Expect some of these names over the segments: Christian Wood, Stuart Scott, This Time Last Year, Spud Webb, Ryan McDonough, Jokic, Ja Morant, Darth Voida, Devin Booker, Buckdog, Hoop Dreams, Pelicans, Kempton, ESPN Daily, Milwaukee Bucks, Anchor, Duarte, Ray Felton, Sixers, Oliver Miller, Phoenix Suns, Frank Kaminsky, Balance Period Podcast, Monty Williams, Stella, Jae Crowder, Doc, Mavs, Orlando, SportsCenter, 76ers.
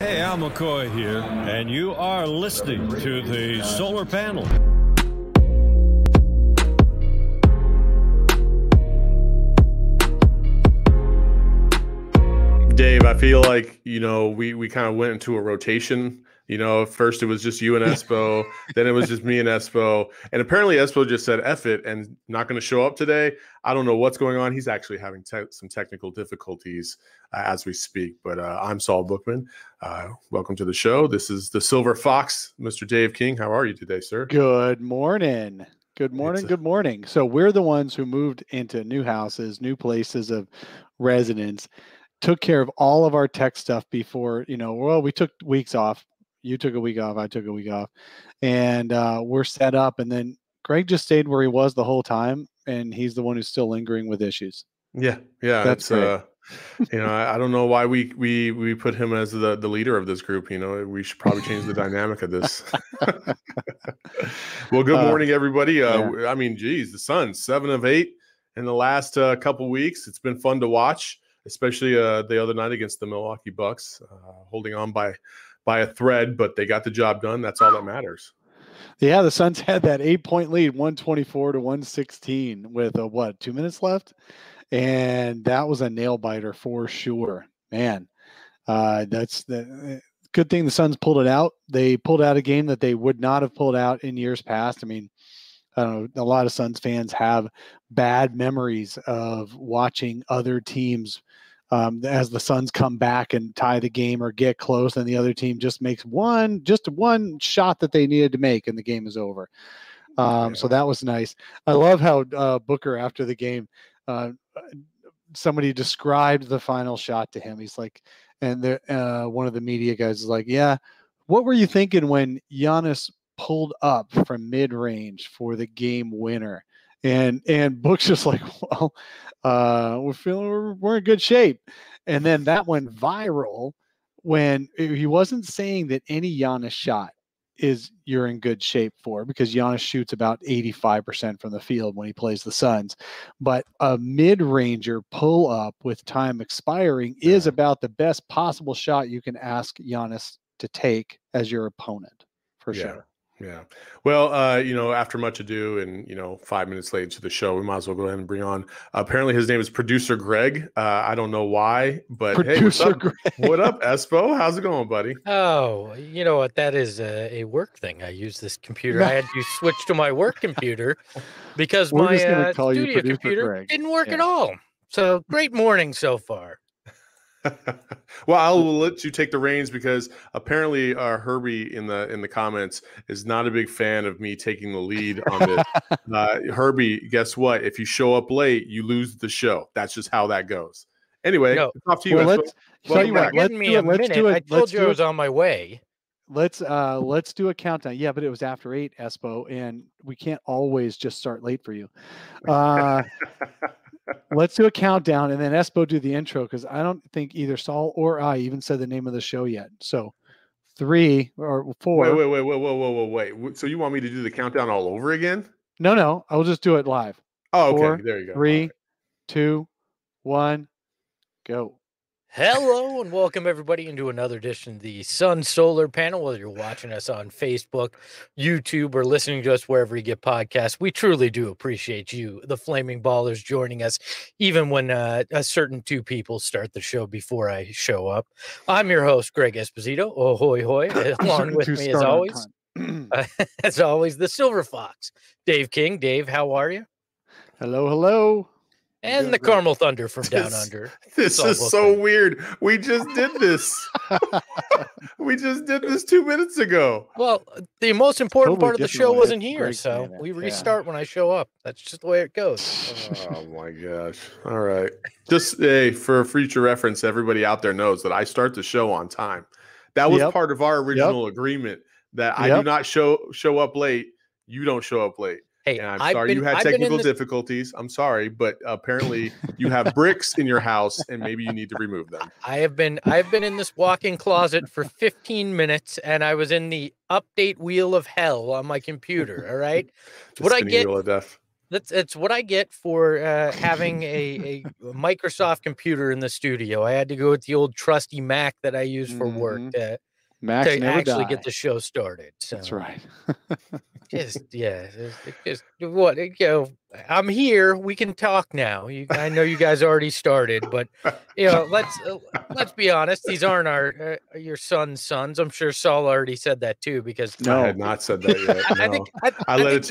Hey, Al McCoy here, and you are listening to the Solar Panel. Dave, I feel like, you know, we kind of went into a rotation. You know, first it was just you and Espo, then it was just me and Espo. And apparently Espo just said, F it, and not going to show up today. I don't know what's going on. He's actually having some technical difficulties as we speak. But I'm Saul Bookman. Welcome to the show. This is the Silver Fox, Mr. Dave King. How are you today, sir? Good morning. Good morning. Good morning. So we're the ones who moved into new houses, new places of residence. Took care of all of our tech stuff before, you know, well, we took weeks off. You took a week off. I took a week off. And we're set up. And then Greg just stayed where he was the whole time. And he's the one who's still lingering with issues. Yeah. Yeah. That's great. You know, I don't know why we put him as the leader of this group. You know, we should probably change the dynamic of this. Well, good morning, everybody. Yeah. I mean, geez, the Suns, 7 of 8 in the last couple weeks. It's been fun to watch. Especially the other night against the Milwaukee Bucks, holding on by a thread, but they got the job done. That's all that matters. Yeah, the Suns had that 8-point lead, 124-116, with 2 minutes left, and that was a nail biter for sure. Man, that's the good thing. The Suns pulled it out. They pulled out a game that they would not have pulled out in years past. I mean, I don't know, a lot of Suns fans have bad memories of watching other teams as the Suns come back and tie the game or get close, and the other team just makes one shot that they needed to make, and the game is over. So that was nice. I love how Booker, after the game, somebody described the final shot to him. He's like, and one of the media guys is like, yeah, what were you thinking when Giannis pulled up from mid-range for the game winner? And Book's just like, well, we're in good shape. And then that went viral when he wasn't saying that any Giannis shot is you're in good shape for, because Giannis shoots about 85% from the field when he plays the Suns. But a mid-ranger pull up with time expiring is about the best possible shot you can ask Giannis to take as your opponent, for sure. Yeah. Well, you know, after much ado and, you know, 5 minutes late to the show, we might as well go ahead and bring on. Apparently his name is Producer Greg. I don't know why, but Producer Greg. What up, Espo? How's it going, buddy? Oh, you know what? That is a work thing. I use this computer. I had to switch to my work computer because my studio computer didn't work at all. So great morning so far. Well, I'll let you take the reins, because apparently Herbie in the comments is not a big fan of me taking the lead on this. Herbie, guess what? If you show up late, you lose the show. That's just how that goes. Anyway, off to you. Let's do it. I told you I was on my way. Let's do a countdown. Yeah, but it was after 8, Espo, and we can't always just start late for you. Let's do a countdown, and then Espo do the intro, because I don't think either Saul or I even said the name of the show yet. So 3 or 4. Wait. So you want me to do the countdown all over again? No. I'll just do it live. Oh, okay. 4, there you go. 3, 2, 1, go. Hello and welcome everybody into another edition of the Sun Solar Panel. Whether you're watching us on Facebook, YouTube, or listening to us wherever you get podcasts, we truly do appreciate you, the Flaming Ballers, joining us, even when a certain two people start the show before I show up. I'm your host, Greg Esposito. Ahoy, hoy. Along with me, as always, the Silver Fox, Dave King. Dave, how are you? Hello. And the Carmel Thunder from down under. This is so weird. We just did this. We just did this 2 minutes ago. Well, the most important part of the show wasn't here, so we restart when I show up. That's just the way it goes. Oh, my gosh. All right. Just for future reference, everybody out there knows that I start the show on time. That was part of our original agreement, that I do not show up late. You don't show up late. Hey, and I've had technical difficulties. I'm sorry, but apparently you have bricks in your house, and maybe you need to remove them. I've been in this walk-in closet for 15 minutes, and I was in the update wheel of hell on my computer. All right, what I get That's what I get for having a Microsoft computer in the studio. I had to go with the old trusty Mac that I use for work to actually get the show started. So. That's right. I'm here. We can talk now. I know you guys already started, but let's be honest. These aren't your son's sons. I'm sure Saul already said that too. Because no, I had not said that yet. No. I left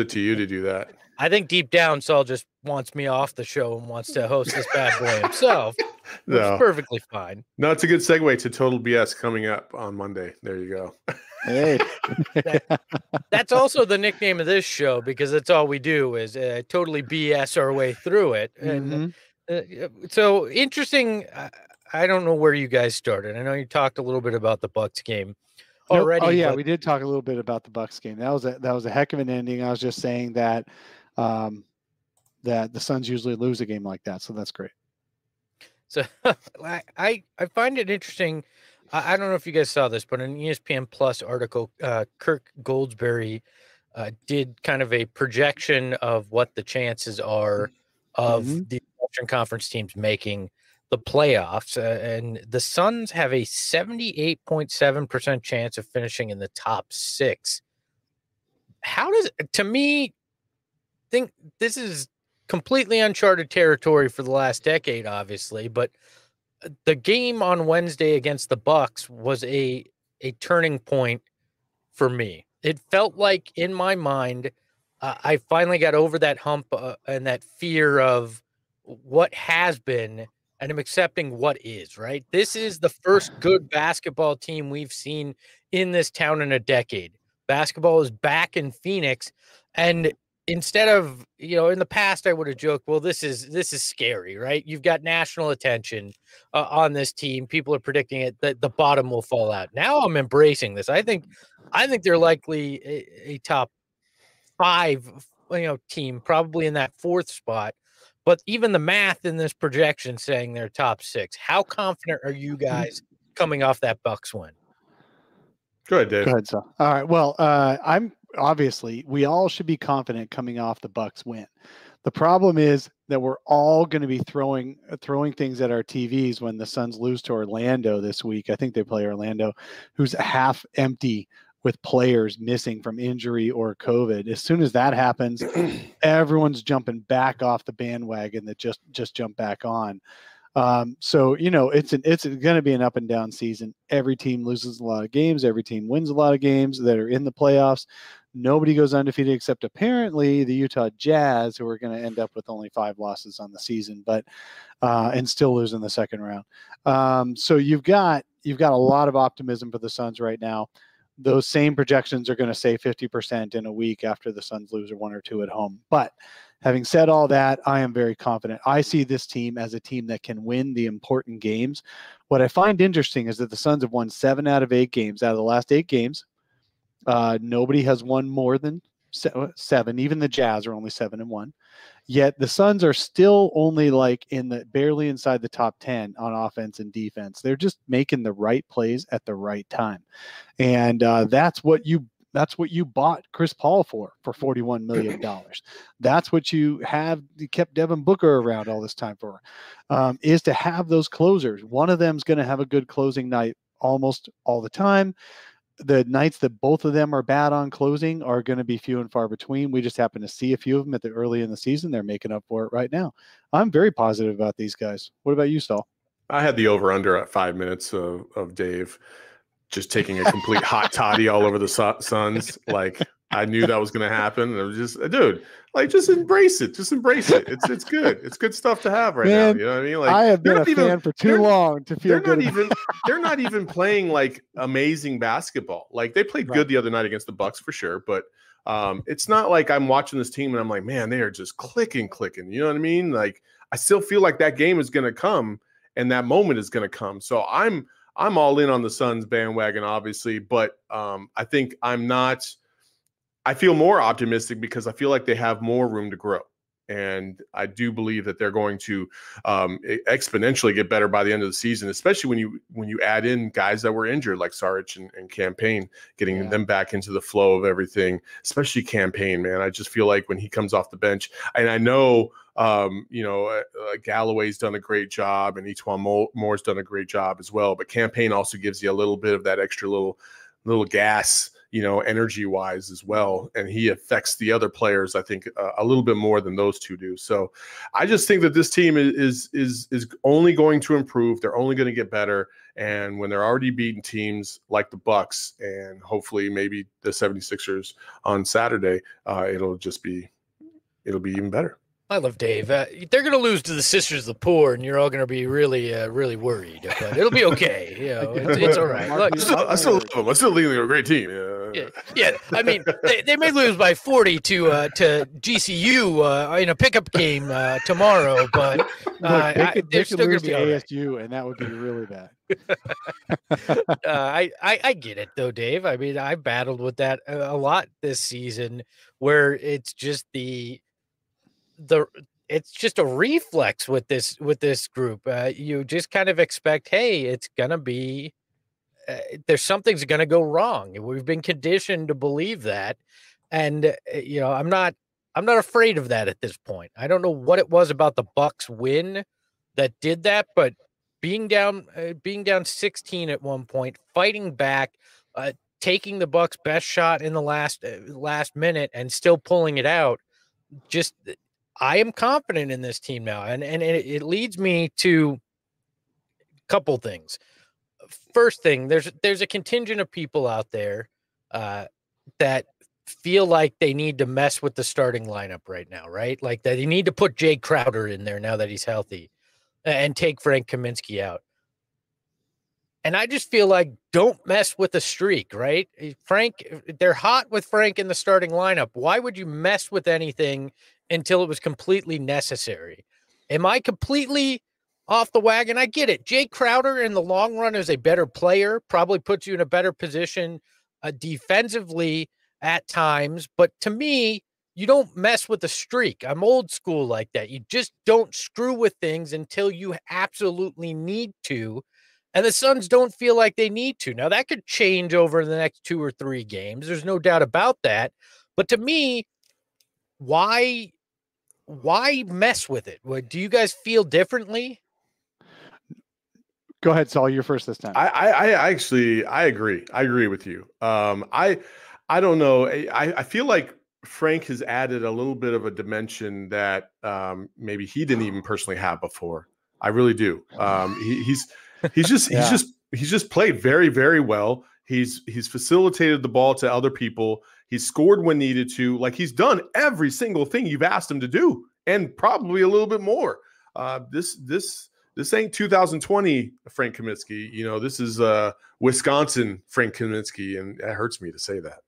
it to you to do that. I think deep down, Saul just wants me off the show and wants to host this bad boy himself. It's perfectly fine. No, it's a good segue to Total BS coming up on Monday. There you go. Hey, that's also the nickname of this show because that's all we do is totally BS our way through it. And so interesting. I don't know where you guys started. I know you talked a little bit about the Bucks game already. Oh yeah, we did talk a little bit about the Bucks game. That was a heck of an ending. I was just saying that that the Suns usually lose a game like that, so that's great. So I find it interesting. I don't know if you guys saw this, but an ESPN Plus article, Kirk Goldsberry did kind of a projection of what the chances are of the Western Conference teams making the playoffs. And the Suns have a 78.7% chance of finishing in the top six. I think this is completely uncharted territory for the last decade, obviously, but the game on Wednesday against the Bucks was a turning point for me. It felt like in my mind, I finally got over that hump and that fear of what has been, and I'm accepting what is, right? This is the first good basketball team we've seen in this town in a decade. Basketball is back in Phoenix. And instead of, in the past, I would have joked, well, this is scary, right? You've got national attention on this team. People are predicting it that the bottom will fall out. Now I'm embracing this. I think they're likely a top five, team, probably in that fourth spot. But even the math in this projection saying they're top six. How confident are you guys coming off that Bucks win? Go ahead, Dave. Go ahead, Sal. All right. Well, obviously, we all should be confident coming off the Bucks win. The problem is that we're all going to be throwing things at our TVs when the Suns lose to Orlando this week. I think they play Orlando, who's half empty with players missing from injury or COVID. As soon as that happens, everyone's jumping back off the bandwagon that just jumped back on. So, it's going to be an up and down season. Every team loses a lot of games. Every team wins a lot of games that are in the playoffs. Nobody goes undefeated except apparently the Utah Jazz, who are going to end up with only 5 losses on the season, but, and still lose in the second round. So you've got a lot of optimism for the Suns right now. Those same projections are going to say 50% in a week after the Suns lose or 1 or 2 at home. But having said all that, I am very confident. I see this team as a team that can win the important games. What I find interesting is that the Suns have won 7 out of 8 games. Out of the last 8 games, nobody has won more than 7. Even the Jazz are only 7-1. Yet the Suns are still only barely inside the top 10 on offense and defense. They're just making the right plays at the right time, and that's what you bought Chris Paul for $41 million. That's what you kept Devin Booker around all this time for, is to have those closers. One of them's going to have a good closing night almost all the time. The nights that both of them are bad on closing are going to be few and far between. We just happen to see a few of them early in the season. They're making up for it right now. I'm very positive about these guys. What about you, Saul? I had the over-under at 5 minutes of Dave just taking a complete hot toddy all over the Suns. I knew that was going to happen. And it was just, dude, just embrace it. Just embrace it. It's good. It's good stuff to have right now. You know what I mean? I have been a fan for too long to feel good. They're not even playing amazing basketball. They played good the other night against the Bucks for sure, but it's not like I'm watching this team and I'm like, man, they are just clicking. You know what I mean? I still feel like that game is going to come and that moment is going to come. So I'm all in on the Suns bandwagon, obviously, but I think I feel more optimistic because I feel like they have more room to grow. And I do believe that they're going to exponentially get better by the end of the season, especially when you add in guys that were injured like Saric and Campaign, getting them back into the flow of everything, especially Campaign, man. I just feel like when he comes off the bench, and I know Galloway's done a great job and Etuan Moore's done a great job as well, but Campaign also gives you a little bit of that extra little gas, energy wise as well. And he affects the other players, I think, a little bit more than those two do. So I just think that this team is only going to improve. They're only going to get better. And when they're already beating teams like the Bucks and hopefully maybe the 76ers on Saturday, it'll be even better. I love Dave. They're going to lose to the Sisters of the Poor, and you're all going to be really, really worried. But it'll be okay. It's all right. Look, I still love them. I still think they're a great team. Yeah. I mean, they may lose by 40 to GCU in a pickup game tomorrow, but they're still going to be ASU, right. And that would be really bad. I get it though, Dave. I mean, I battled with that a lot this season, where it's just it's just a reflex with this group. You just kind of expect, hey, it's gonna be something's gonna go wrong. We've been conditioned to believe that, and I'm not afraid of that at this point. I don't know what it was about the Bucks win that did that, but being down 16 at one point, fighting back, taking the Bucks' best shot in the last minute and still pulling it out, just. I am confident in this team now, and it leads me to a couple things. First thing, there's a contingent of people out there that feel like they need to mess with the starting lineup right now, right? Like that they need to put Jae Crowder in there now that he's healthy and take Frank Kaminsky out. And I just feel like don't mess with the streak, right? Frank, they're hot with Frank in the starting lineup. Why would you mess with anything until it was completely necessary? Am I completely off the wagon? I get it. Jae Crowder in the long run is a better player, probably puts you in a better position defensively at times. But to me, you don't mess with the streak. I'm old school like that. You just don't screw with things until you absolutely need to. And the Suns don't feel like they need to. Now, that could change over the next 2 or 3 games. There's no doubt about that. But to me, why mess with it? Do you guys feel differently? Go ahead, Saul. You're first this time. I agree. I agree with you. I don't know. I feel like Frank has added a little bit of a dimension that maybe he didn't even personally have before. I really do. He's just played very, very well. He's facilitated the ball to other people. He's scored when needed to. Like, he's done every single thing you've asked him to do, and probably a little bit more. This ain't 2020 Frank Kaminsky. This is Wisconsin Frank Kaminsky, and it hurts me to say that.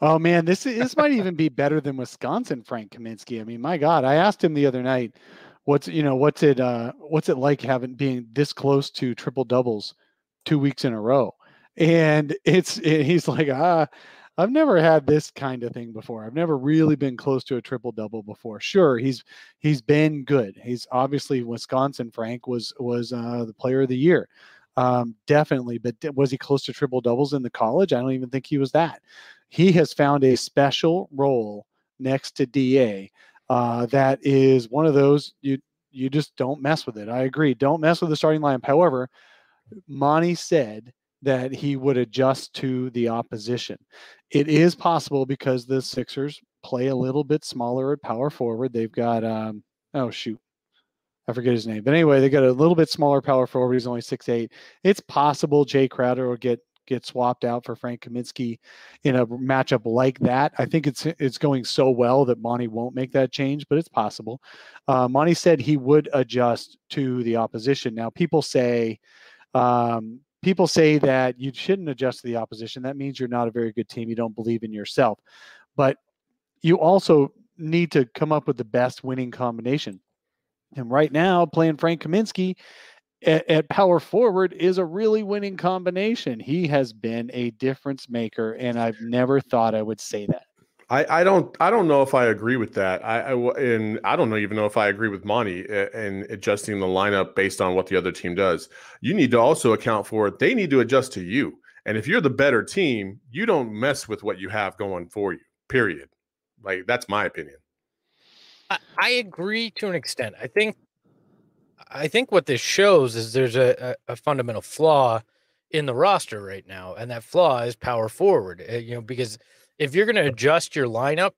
Oh man, this might even be better than Wisconsin Frank Kaminsky. I mean, my God, I asked him the other night, what's it like being this close to triple doubles 2 weeks in a row? And he's like, I've never had this kind of thing before. I've never really been close to a triple-double before. Sure, he's been good. He's obviously Wisconsin Frank was the player of the year, definitely. But was he close to triple-doubles in the college? I don't even think he was that. He has found a special role next to DA that is one of those you just don't mess with it. I agree. Don't mess with the starting lineup. However, Monty said that he would adjust to the opposition. It is possible because the Sixers play a little bit smaller at power forward. They've got, I forget his name. But anyway, they got a little bit smaller power forward. He's only 6'8". It's possible Jae Crowder will get swapped out for Frank Kaminsky in a matchup like that. I think it's going so well that Monty won't make that change, but it's possible. Monty said he would adjust to the opposition. Now, people say that you shouldn't adjust to the opposition. That means you're not a very good team. You don't believe in yourself. But you also need to come up with the best winning combination. And right now, playing Frank Kaminsky at power forward is a really winning combination. He has been a difference maker, and I've never thought I would say that. I don't know if I agree with that. I don't even know if I agree with Monty and adjusting the lineup based on what the other team does. You need to also account for it. They need to adjust to you. And if you're the better team, you don't mess with what you have going for you, period. Like, that's my opinion. I agree to an extent. I think what this shows is there's a fundamental flaw in the roster right now. And that flaw is power forward, because if you're going to adjust your lineup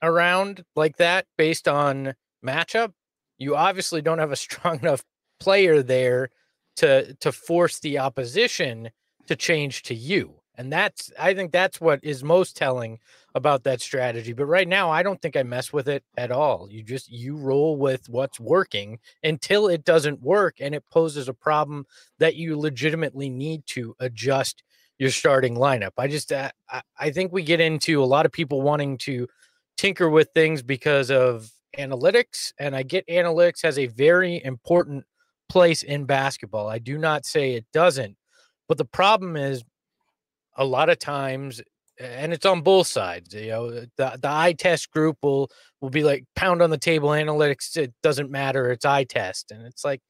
around like that based on matchup, you obviously don't have a strong enough player there to force the opposition to change to you. And I think that's what is most telling about that strategy. But right now, I don't think I mess with it at all. You roll with what's working until it doesn't work and it poses a problem that you legitimately need to adjust your starting lineup. I think we get into a lot of people wanting to tinker with things because of analytics. And I get analytics has a very important place in basketball. I do not say it doesn't. But the problem is a lot of times, and it's on both sides, the eye test group will be like, pound on the table analytics, it doesn't matter, it's eye test. And it's like,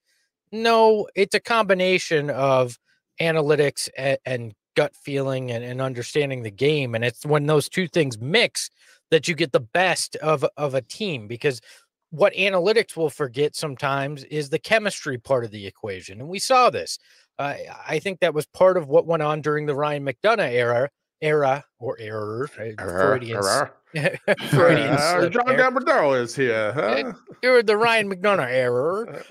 no, it's a combination of analytics and gut feeling and understanding the game. And it's when those two things mix that you get the best of a team, because what analytics will forget sometimes is the chemistry part of the equation. And we saw this. I think that was part of what went on during the Ryan McDonough Freudian slip. John Gambardaro is here. Huh? The Ryan McDonough error.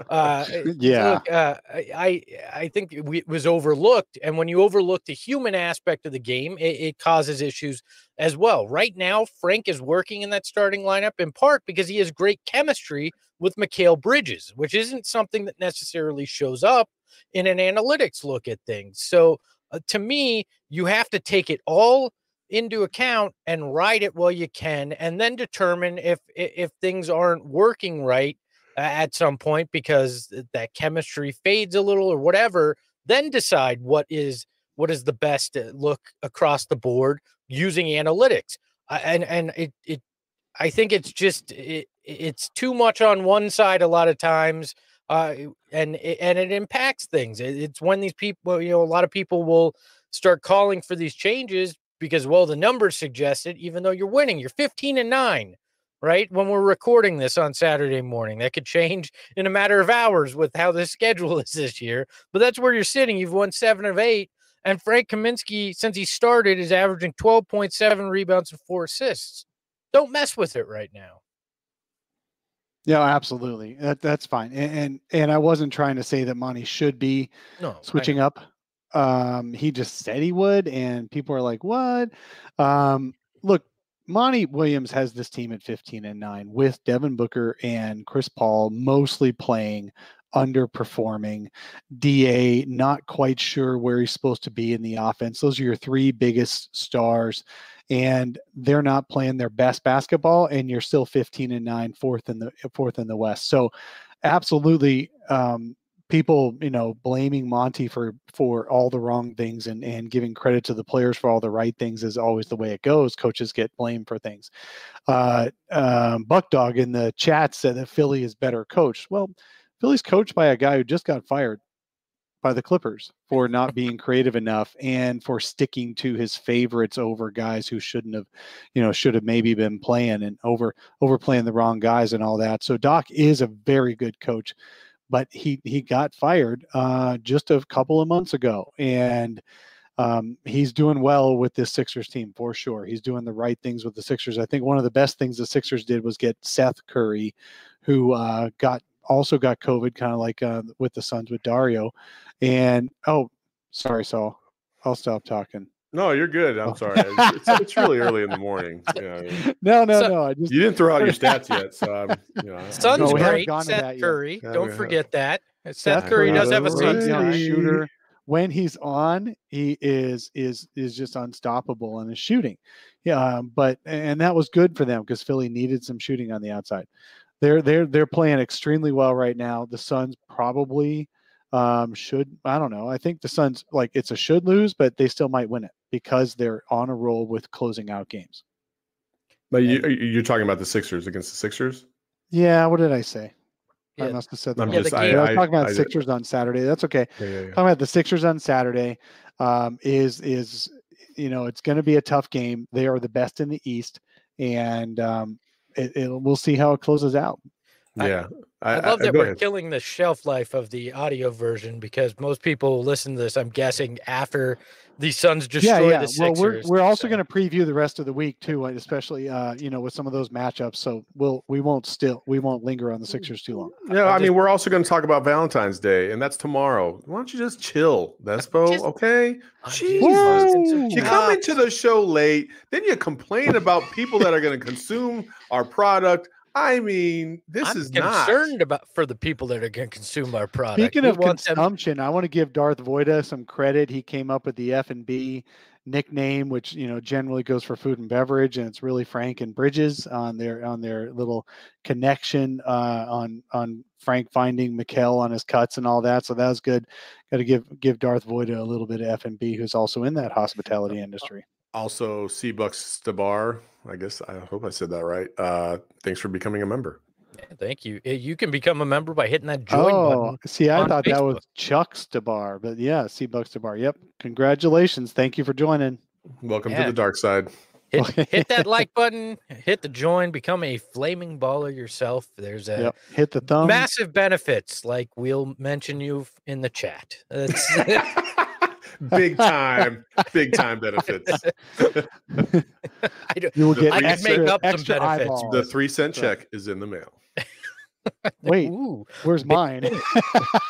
Yeah. Look, I think it was overlooked. And when you overlook the human aspect of the game, it causes issues as well. Right now, Frank is working in that starting lineup in part because he has great chemistry with Mikal Bridges, which isn't something that necessarily shows up in an analytics look at things. So to me, you have to take it all into account and ride it while you can, and then determine if things aren't working right at some point because that chemistry fades a little or whatever, then decide what is the best look across the board using analytics. I think it's just, it's too much on one side a lot of times. And it impacts things. It's when these people, a lot of people will start calling for these changes because, well, the numbers suggest it, even though you're winning. You're 15-9, right? When we're recording this on Saturday morning, that could change in a matter of hours with how the schedule is this year, but that's where you're sitting. You've won 7 of 8, and Frank Kaminsky, since he started, is averaging 12.7 rebounds and 4 assists. Don't mess with it right now. Yeah, absolutely. That's fine. And I wasn't trying to say that Monty should be switching up. He just said he would, and people are like, what? Look, Monty Williams has this team at 15-9 with Devin Booker and Chris Paul mostly playing underperforming. DA not quite sure where he's supposed to be in the offense. Those are your 3 biggest stars, and they're not playing their best basketball, and you're still 15-9, fourth in the West. So absolutely, people, blaming Monty for all the wrong things and giving credit to the players for all the right things is always the way it goes. Coaches get blamed for things. Buckdog in the chat said that Philly is better coached. Well, Philly's coached by a guy who just got fired by the Clippers for not being creative enough and for sticking to his favorites over guys who shouldn't have, should have maybe been playing, and overplaying the wrong guys and all that. So Doc is a very good coach, but he got fired just a couple of months ago, and he's doing well with this Sixers team for sure. He's doing the right things with the Sixers. I think one of the best things the Sixers did was get Seth Curry, who also got COVID, kind of like with the Suns with Dario. And oh, sorry, Saul. I'll stop talking. No, you're good. I'm sorry. It's really early in the morning. No. You didn't throw out your stats yet, so Suns great. Seth Curry. Don't forget that. Seth Curry does have a Suns shooter. When he's on, he is just unstoppable in his shooting. Yeah, and that was good for them because Philly needed some shooting on the outside. They're playing extremely well right now. The Suns probably should, I don't know. I think the Suns, like, it's a should lose, but they still might win it because they're on a roll with closing out games. But you're talking about the Sixers against the Sixers? Yeah. What did I say? Yeah. I must have said that. I was talking about the Sixers on Saturday. That's okay. Yeah. Talking about the Sixers on Saturday is you know, it's going to be a tough game. They are the best in the East, and we'll see how it closes out. Yeah. I love that we're killing the shelf life of the audio version, because most people listen to this, I'm guessing, after the Suns destroy the Sixers. Well, we're also going to preview the rest of the week too, especially you know, with some of those matchups. So we won't linger on the Sixers too long. Yeah, I mean, we're also going to talk about Valentine's Day, and that's tomorrow. Why don't you just chill, Despo? Okay. Jeez. You come into the show late, then you complain about people that are going to consume our product. I mean, I'm concerned for the people that are going to consume our product. Speaking of consumption, I want to give Darth Voida some credit. He came up with the F&B nickname, which, you know, generally goes for food and beverage, and it's really Frank and Bridges on their little connection on Frank finding Mikal on his cuts and all that. So that was good. Got to give Darth Voida a little bit of F&B, who's also in that hospitality industry. Also, C-Bucks Stabar, I guess, I hope I said that right. Thanks for becoming a member. Yeah, thank you. You can become a member by hitting that join button. See, I thought that was Chuck Stabar, but yeah, C-Bucks Stabar. Yep. Congratulations. Thank you for joining. Welcome to the dark side. Hit that like button, hit the join, become a flaming baller yourself. There's a hit the thumb. Massive benefits, like we'll mention you in the chat. That's big time benefits. I could make up some benefits. Eyeballs. The 3-cent check is in the mail. Wait, where's mine?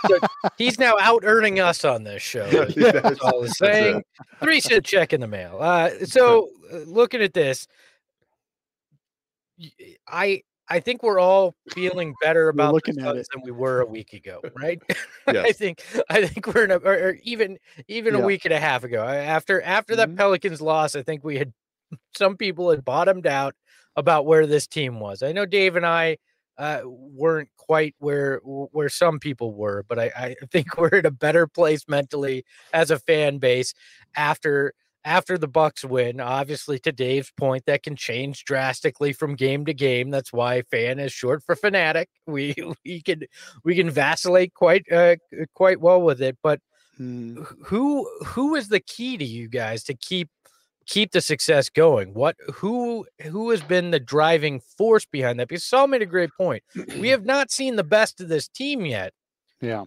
So he's now out earning us on this show. That's all he's saying. 3-cent check in the mail. So looking at this, I think we're all feeling better about the Suns than we were a week ago, right? Yes. I think we're in a week and a half ago. After that Pelicans loss, I think some people had bottomed out about where this team was. I know Dave and I weren't quite where some people were, but I think we're in a better place mentally as a fan base after the Bucks win. Obviously, to Dave's point, that can change drastically from game to game. That's why fan is short for fanatic. We can vacillate quite well with it. But who is the key to you guys to keep the success going? Who has been the driving force behind that? Because Saul made a great point. We have not seen the best of this team yet. Yeah.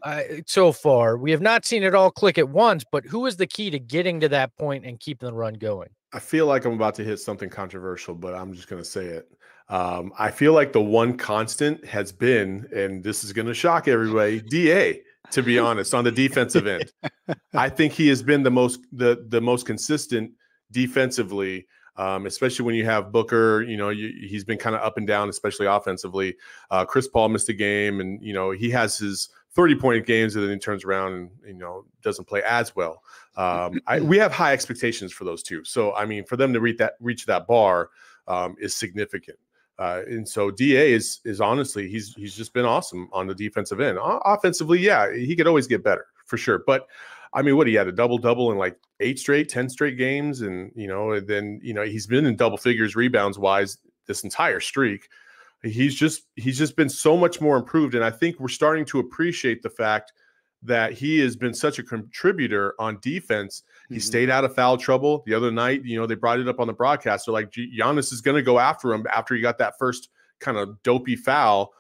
So far, we have not seen it all click at once, but who is the key to getting to that point and keeping the run going? I feel like I'm about to hit something controversial, but I'm just going to say it. I feel like the one constant has been, and this is going to shock everybody, DA, to be honest, on the defensive end. I think he has been the most consistent defensively, especially when you have Booker, you know, he's been kind of up and down, especially offensively. Chris Paul missed a game, and, you know, he has his 30-point games, and then he turns around and, you know, doesn't play as well. We have high expectations for those two. So, I mean, for them to reach that bar is significant. And so DA is honestly, he's just been awesome on the defensive end. Offensively, yeah, he could always get better for sure. But, I mean, he had a double-double in like 10 straight games. And, you know, he's been in double figures rebounds-wise this entire streak. He's just been so much more improved, and I think we're starting to appreciate the fact that he has been such a contributor on defense. He stayed out of foul trouble the other night. You know, they brought it up on the broadcast. They're like, Giannis is going to go after him after he got that first kind of dopey foul,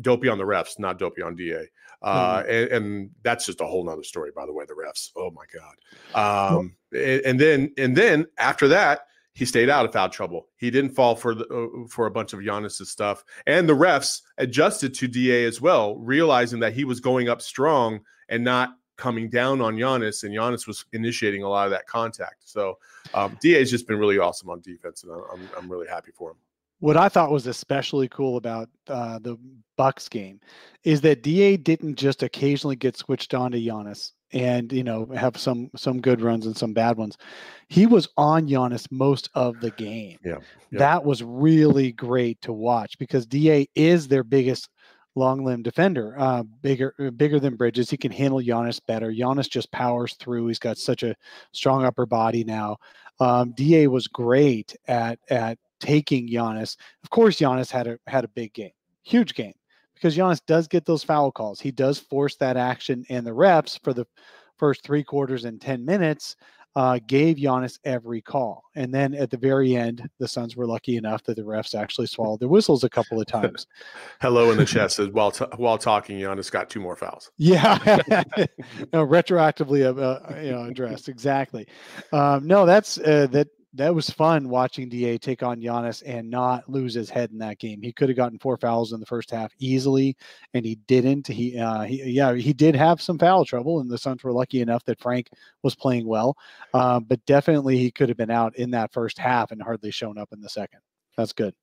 dopey on the refs, not dopey on DA. And that's just a whole nother story, by the way, the refs. Oh my God. And then after that, he stayed out of foul trouble. He didn't fall for a bunch of Giannis's stuff. And the refs adjusted to DA as well, realizing that he was going up strong and not coming down on Giannis, and Giannis was initiating a lot of that contact. So DA has just been really awesome on defense, and I'm really happy for him. What I thought was especially cool about the Bucks game is that DA didn't just occasionally get switched on to Giannis and, you know, have some good runs and some bad ones. He was on Giannis most of the game. Yeah. That was really great to watch, because DA is their biggest long limb defender, bigger than Bridges. He can handle Giannis better. Giannis just powers through. He's got such a strong upper body now. DA was great at taking Giannis. Of course, Giannis had a big game, huge game, because Giannis does get those foul calls. He does force that action, and the reps for the first 3 quarters and 10 minutes gave Giannis every call. And then at the very end, the Suns were lucky enough that the refs actually swallowed their whistles a couple of times. Hello in the chat says, while talking, Giannis got 2 more fouls. Yeah. No, retroactively addressed. Exactly. No, that's that was fun watching DA take on Giannis and not lose his head in that game. He could have gotten 4 fouls in the first half easily, and he didn't. He did have some foul trouble, and the Suns were lucky enough that Frank was playing well. But definitely he could have been out in that first half and hardly shown up in the second. That's good.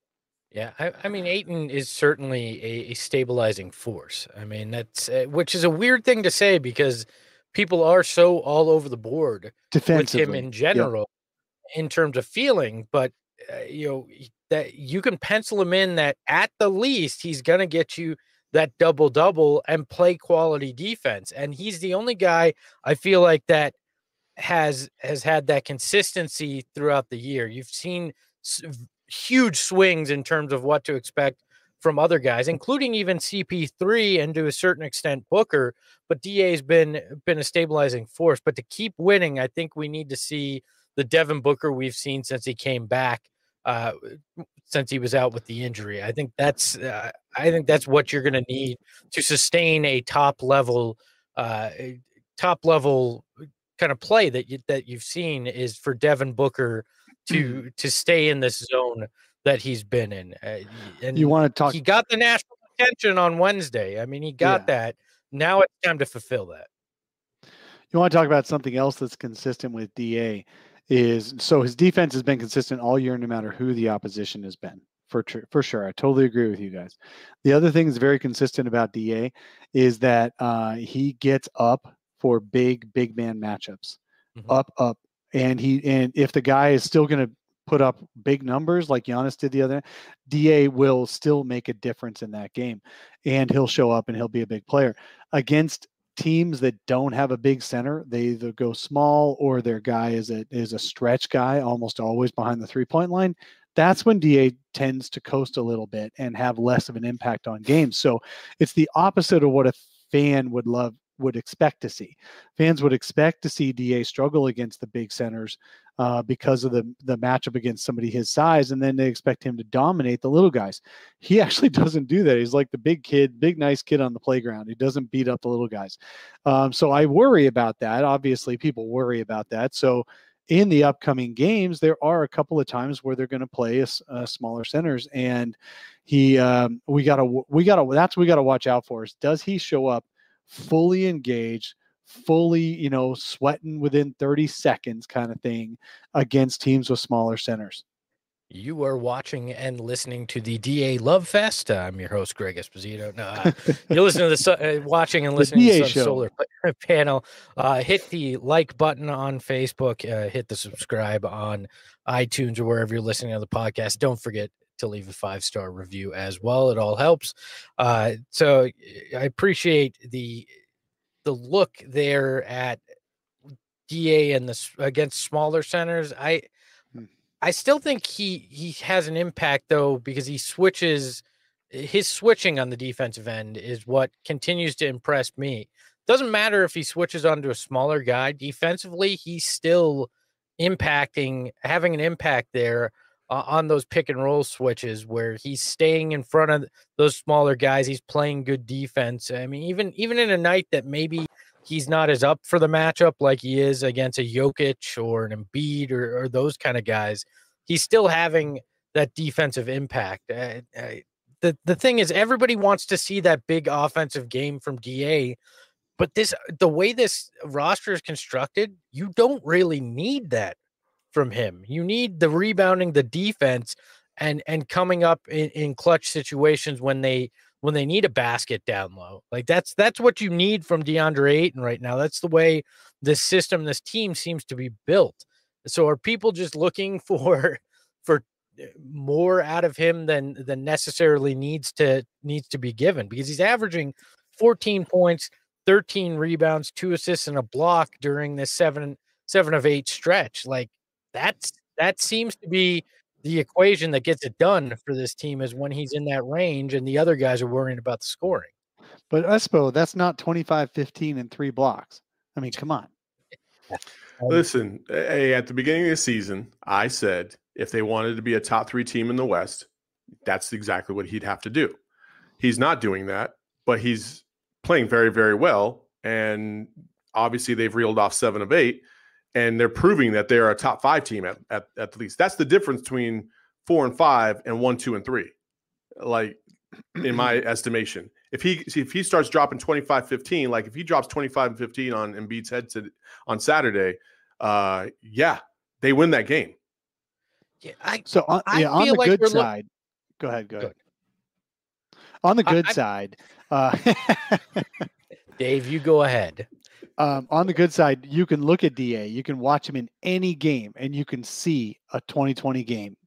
Yeah, I mean, Ayton is certainly a stabilizing force. I mean, that's which is a weird thing to say because people are so all over the board with him in general. Yep. In terms of feeling, but that you can pencil him in that at the least he's going to get you that double-double and play quality defense. And he's the only guy I feel like that has had that consistency throughout the year. You've seen huge swings in terms of what to expect from other guys, including even CP3 and to a certain extent Booker, but DA's been a stabilizing force. But to keep winning, I think we need to see the Devin Booker we've seen since he came back, since he was out with the injury. I think that's what you're going to need to sustain a top level kind of play that you've seen, is for Devin Booker to stay in this zone that he's been in. And you want to talk? He got the national attention on Wednesday. I mean, he got that. Now it's time to fulfill that. You want to talk about something else that's consistent with DA? So his defense has been consistent all year, no matter who the opposition has been, for sure. I totally agree with you guys. The other thing that's very consistent about DA is that he gets up for big man matchups, mm-hmm. up, and if the guy is still going to put up big numbers like Giannis did the other night, DA will still make a difference in that game, and he'll show up and he'll be a big player against teams that don't have a big center. They either go small or their guy is a stretch guy, almost always behind the 3-point line. That's when DA tends to coast a little bit and have less of an impact on games. So it's the opposite of what a fan would expect to see. Fans would expect to see DA struggle against the big centers because of the matchup against somebody his size, and then they expect him to dominate the little guys. He actually doesn't do that. He's like the big nice kid on the playground. He doesn't beat up the little guys. So I worry about that. Obviously, people worry about that. So in the upcoming games, there are a couple of times where they're going to play smaller centers, and we got to watch out for. Is does he show up fully engaged, fully, sweating within 30 seconds kind of thing against teams with smaller centers? You are watching and listening to the DA Love Fest. I'm your host, Greg Esposito. You're listening to the watching and listening to the Solar Panel. Hit the like button on Facebook. Hit the subscribe on iTunes or wherever you're listening to the podcast. Don't forget to leave a 5-star review as well. It all helps. So I appreciate the look there at DA and against smaller centers. I still think he has an impact though, because he switches. His switching on the defensive end is what continues to impress me. Doesn't matter if he switches onto a smaller guy defensively, he's still having an impact there on those pick and roll switches, where he's staying in front of those smaller guys. He's playing good defense. I mean, even in a night that maybe he's not as up for the matchup like he is against a Jokic or an Embiid or those kind of guys, he's still having that defensive impact. The thing is, everybody wants to see that big offensive game from DA, but the way this roster is constructed, you don't really need that from him. You need the rebounding, the defense, and coming up in clutch situations when they need a basket down low. Like that's what you need from DeAndre Ayton right now. That's the way this system, this team seems to be built. So are people just looking for more out of him than necessarily needs to be given? Because he's averaging 14 points, 13 rebounds, 2 assists, and a block during this 7 of 8 stretch. Like, that seems to be the equation that gets it done for this team is when he's in that range and the other guys are worrying about the scoring. But Espo, that's not 25, 15, and 3 blocks. I mean, come on. Listen, hey, at the beginning of the season, I said if they wanted to be a top 3 team in the West, that's exactly what he'd have to do. He's not doing that, but he's playing very, very well. And obviously they've reeled off 7 of 8, and they're proving that they're a top 5 team at least. That's the difference between 4 and 5 and 1, 2, and 3. Like, in my estimation, if he starts dropping 25, 15, like if he drops 25 and 15 on Embiid's head on Saturday, yeah, they win that game. Yeah, On the good side, you can look at DA. You can watch him in any game, and you can see a 2020 game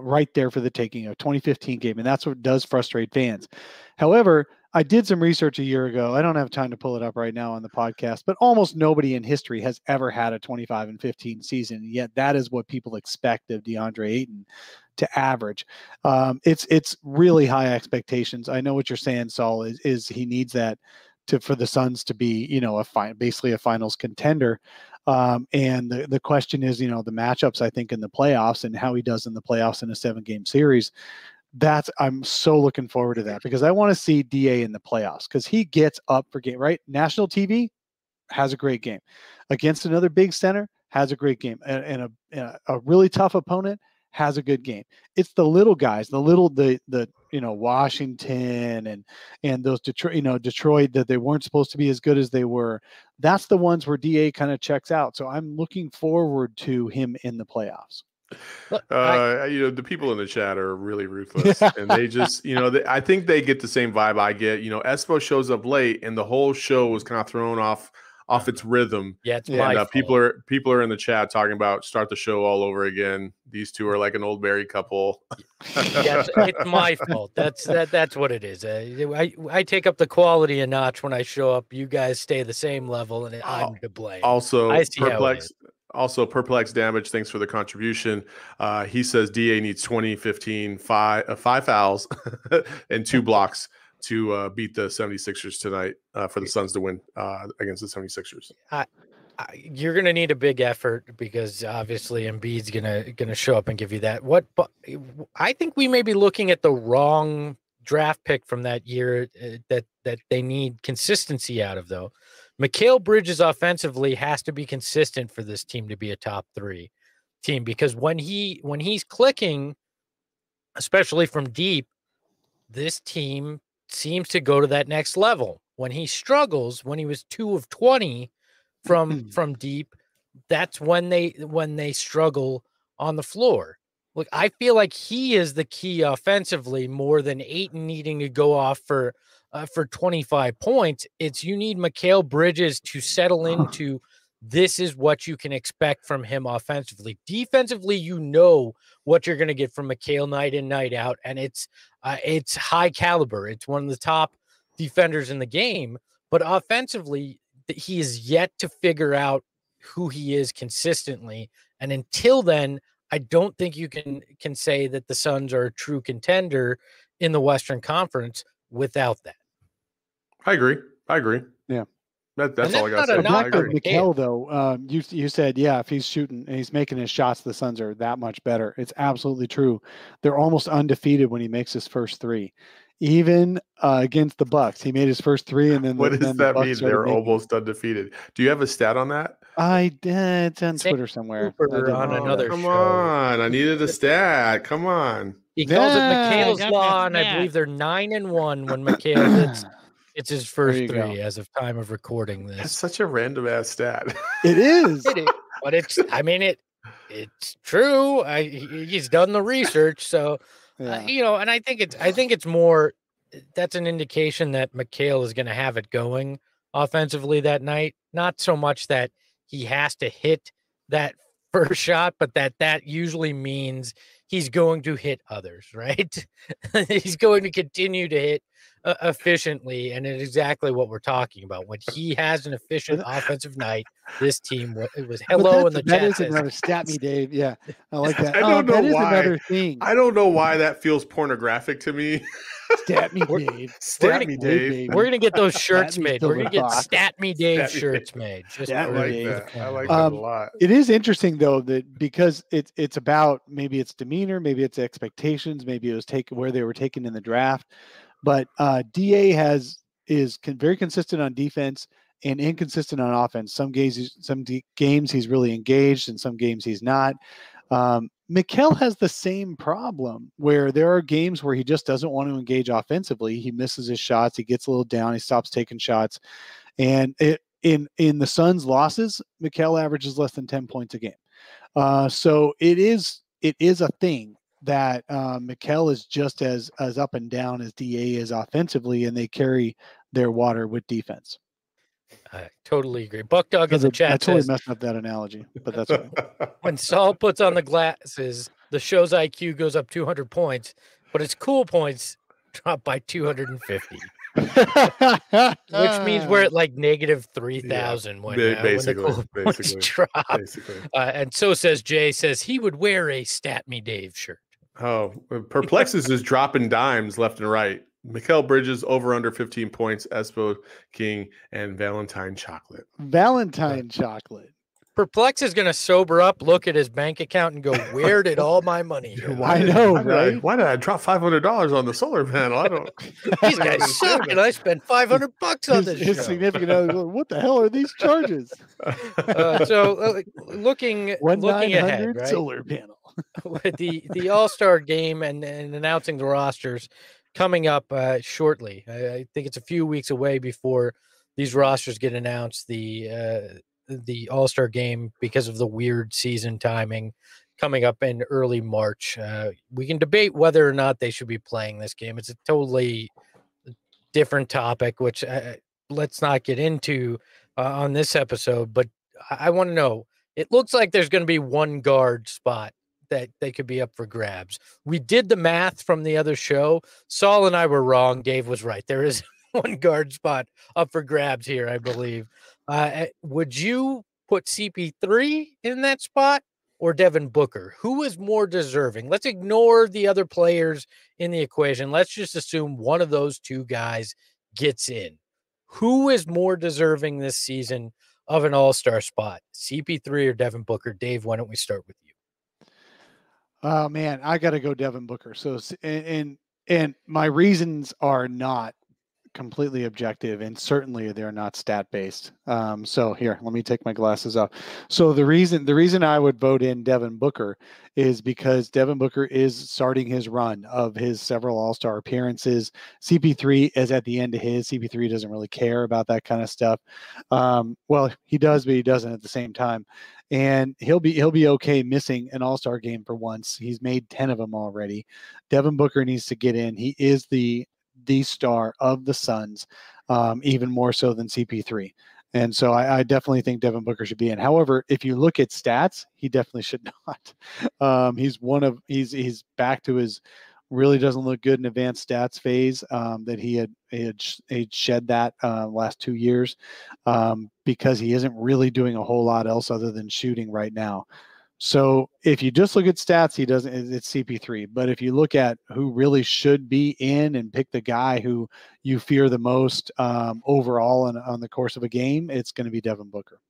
right there for the taking, a 2015 game, and that's what does frustrate fans. However, I did some research a year ago. I don't have time to pull it up right now on the podcast, but almost nobody in history has ever had a 25 and 15 season, and yet that is what people expect of DeAndre Ayton to average. It's really high expectations. I know what you're saying, Saul, is he needs that for the Suns to be, basically a finals contender. And the question is, the matchups, I think, in the playoffs and how he does in the playoffs in a 7-game series. I'm so looking forward to that, because I want to see DA in the playoffs, because he gets up for game, right? National TV has a great game against another big center, has a great game, and a really tough opponent has a good game. It's the little guys, the Washington and those Detroit that they weren't supposed to be as good as they were. That's the ones where DA kind of checks out. So I'm looking forward to him in the playoffs. The people in the chat are really ruthless, and they just, I think they get the same vibe I get. Espo shows up late, and the whole show was kind of thrown off its rhythm. Yeah, it's my fault. People are in the chat talking about start the show all over again. These two are like an old married couple. Yes, it's my fault. That's what it is. I take up the quality a notch when I show up. You guys stay the same level, and I'm to blame. Also, Perplex Damage, thanks for the contribution. He says DA needs 20, 15, 5 fouls and 2 blocks to beat the 76ers tonight, for the Suns to win against the 76ers. You're going to need a big effort, because obviously Embiid's going to show up and give you that. But I think we may be looking at the wrong draft pick from that year that they need consistency out of, though. Mikal Bridges offensively has to be consistent for this team to be a top 3 team, because when he's clicking, especially from deep, this team seems to go to that next level. When he struggles, when he was 2 of 20 from deep, that's when they struggle on the floor. Look, I feel like he is the key offensively more than Ayton needing to go off for 25 points. It's you need Mikal Bridges to settle into this is what you can expect from him offensively. Defensively, what you're going to get from Mikal night in, night out, and it's high caliber. It's one of the top defenders in the game, but offensively, he is yet to figure out who he is consistently, and until then, I don't think you can say that the Suns are a true contender in the Western Conference without that. I agree. Yeah. That's all I got to say. Back to Mikal, though, you said, yeah, if he's shooting and he's making his shots, the Suns are that much better. It's absolutely true. They're almost undefeated when he makes his first 3. Even against the Bucks, he made his first 3, and then what does that mean? They're almost undefeated. Do you have a stat on that? I did. It's on Twitter somewhere. Come on, I needed a stat. Come on. He calls it Mikhail's Law, and I believe they're 9-1 when Mikal hits. It's his first 3 as of time of recording this. That's such a random ass stat. It is. But it's true. He's done the research, so. Yeah. And I think it's more, that's an indication that Mikal is going to have it going offensively that night. Not so much that he has to hit that first shot, but that usually means he's going to hit others, right? He's going to continue to hit efficiently, and it's exactly what we're talking about. When he has an efficient offensive night, this team was hello in the chat. That is another stat me, Dave. Yeah, I like that. I don't know why. Another thing. I don't know why that feels pornographic to me. Stat me, Dave. Stat me, Dave. We're gonna get those shirts made. We're gonna get Stat me, Dave shirts made. I like that. I like that a lot. It is interesting though that because it's about maybe its demeanor, maybe its expectations, maybe it was where they were taken in the draft. But DA is very consistent on defense and inconsistent on offense. Some games he's really engaged, and some games he's not. Mikal has the same problem where there are games where he just doesn't want to engage offensively. He misses his shots. He gets a little down. He stops taking shots. And in the Suns' losses, Mikal averages less than 10 points a game. So it is a thing that Mikal is just as up and down as DA is offensively, and they carry their water with defense. I totally agree. Buckdog in the chat. I totally messed up that analogy, but that's right. When Saul puts on the glasses, the show's IQ goes up 200 points, but its cool points drop by 250, which means we're at like negative 3,000 when the cool points drop. And so says Jay, says he would wear a Stat Me Dave shirt. Oh, Perplex is just dropping dimes left and right. Mikal Bridges over under 15 points, Espo King, and Valentine Chocolate. Valentine Chocolate. Perplex is going to sober up, look at his bank account, and go, where did all my money go? I know, right? Why did I drop $500 on the solar panel? I don't. These guys suck, and I spent $500 on this. His significant other, what the hell are these charges? So looking ahead, right? Solar panel. With the All-Star game and announcing the rosters coming up shortly. I think it's a few weeks away before these rosters get announced. The All-Star game, because of the weird season timing, coming up in early March. We can debate whether or not they should be playing this game. It's a totally different topic, which let's not get into on this episode, but I want to know, it looks like there's going to be one guard spot that they could be up for grabs. We did the math from the other show. Saul and I were wrong. Dave was right. There is one guard spot up for grabs here, I believe. Would you put CP3 in that spot or Devin Booker? Who is more deserving? Let's ignore the other players in the equation. Let's just assume one of those two guys gets in. Who is more deserving this season of an All-Star spot? CP3 or Devin Booker? Dave, why don't we start with you? Oh man, I got to go Devin Booker. So, and my reasons are not completely objective, and certainly they're not stat based. So here, let me take my glasses off. So the reason I would vote in Devin Booker is because Devin Booker is starting his run of his several All-Star appearances. CP3 is at the end of his. CP3 doesn't really care about that kind of stuff. Well, he does, but he doesn't at the same time. And he'll be okay missing an All-Star game for once. He's made 10 of them already. Devin Booker needs to get in. He is the star of the Suns, even more so than CP3. And so I definitely think Devin Booker should be in. However, if you look at stats, he definitely should not. He's back to his really doesn't look good in advanced stats phase that he had shed that last 2 years because he isn't really doing a whole lot else other than shooting right now. So if you just look at stats, he doesn't, it's CP3. But if you look at who really should be in and pick the guy who you fear the most overall on the course of a game, it's going to be Devin Booker.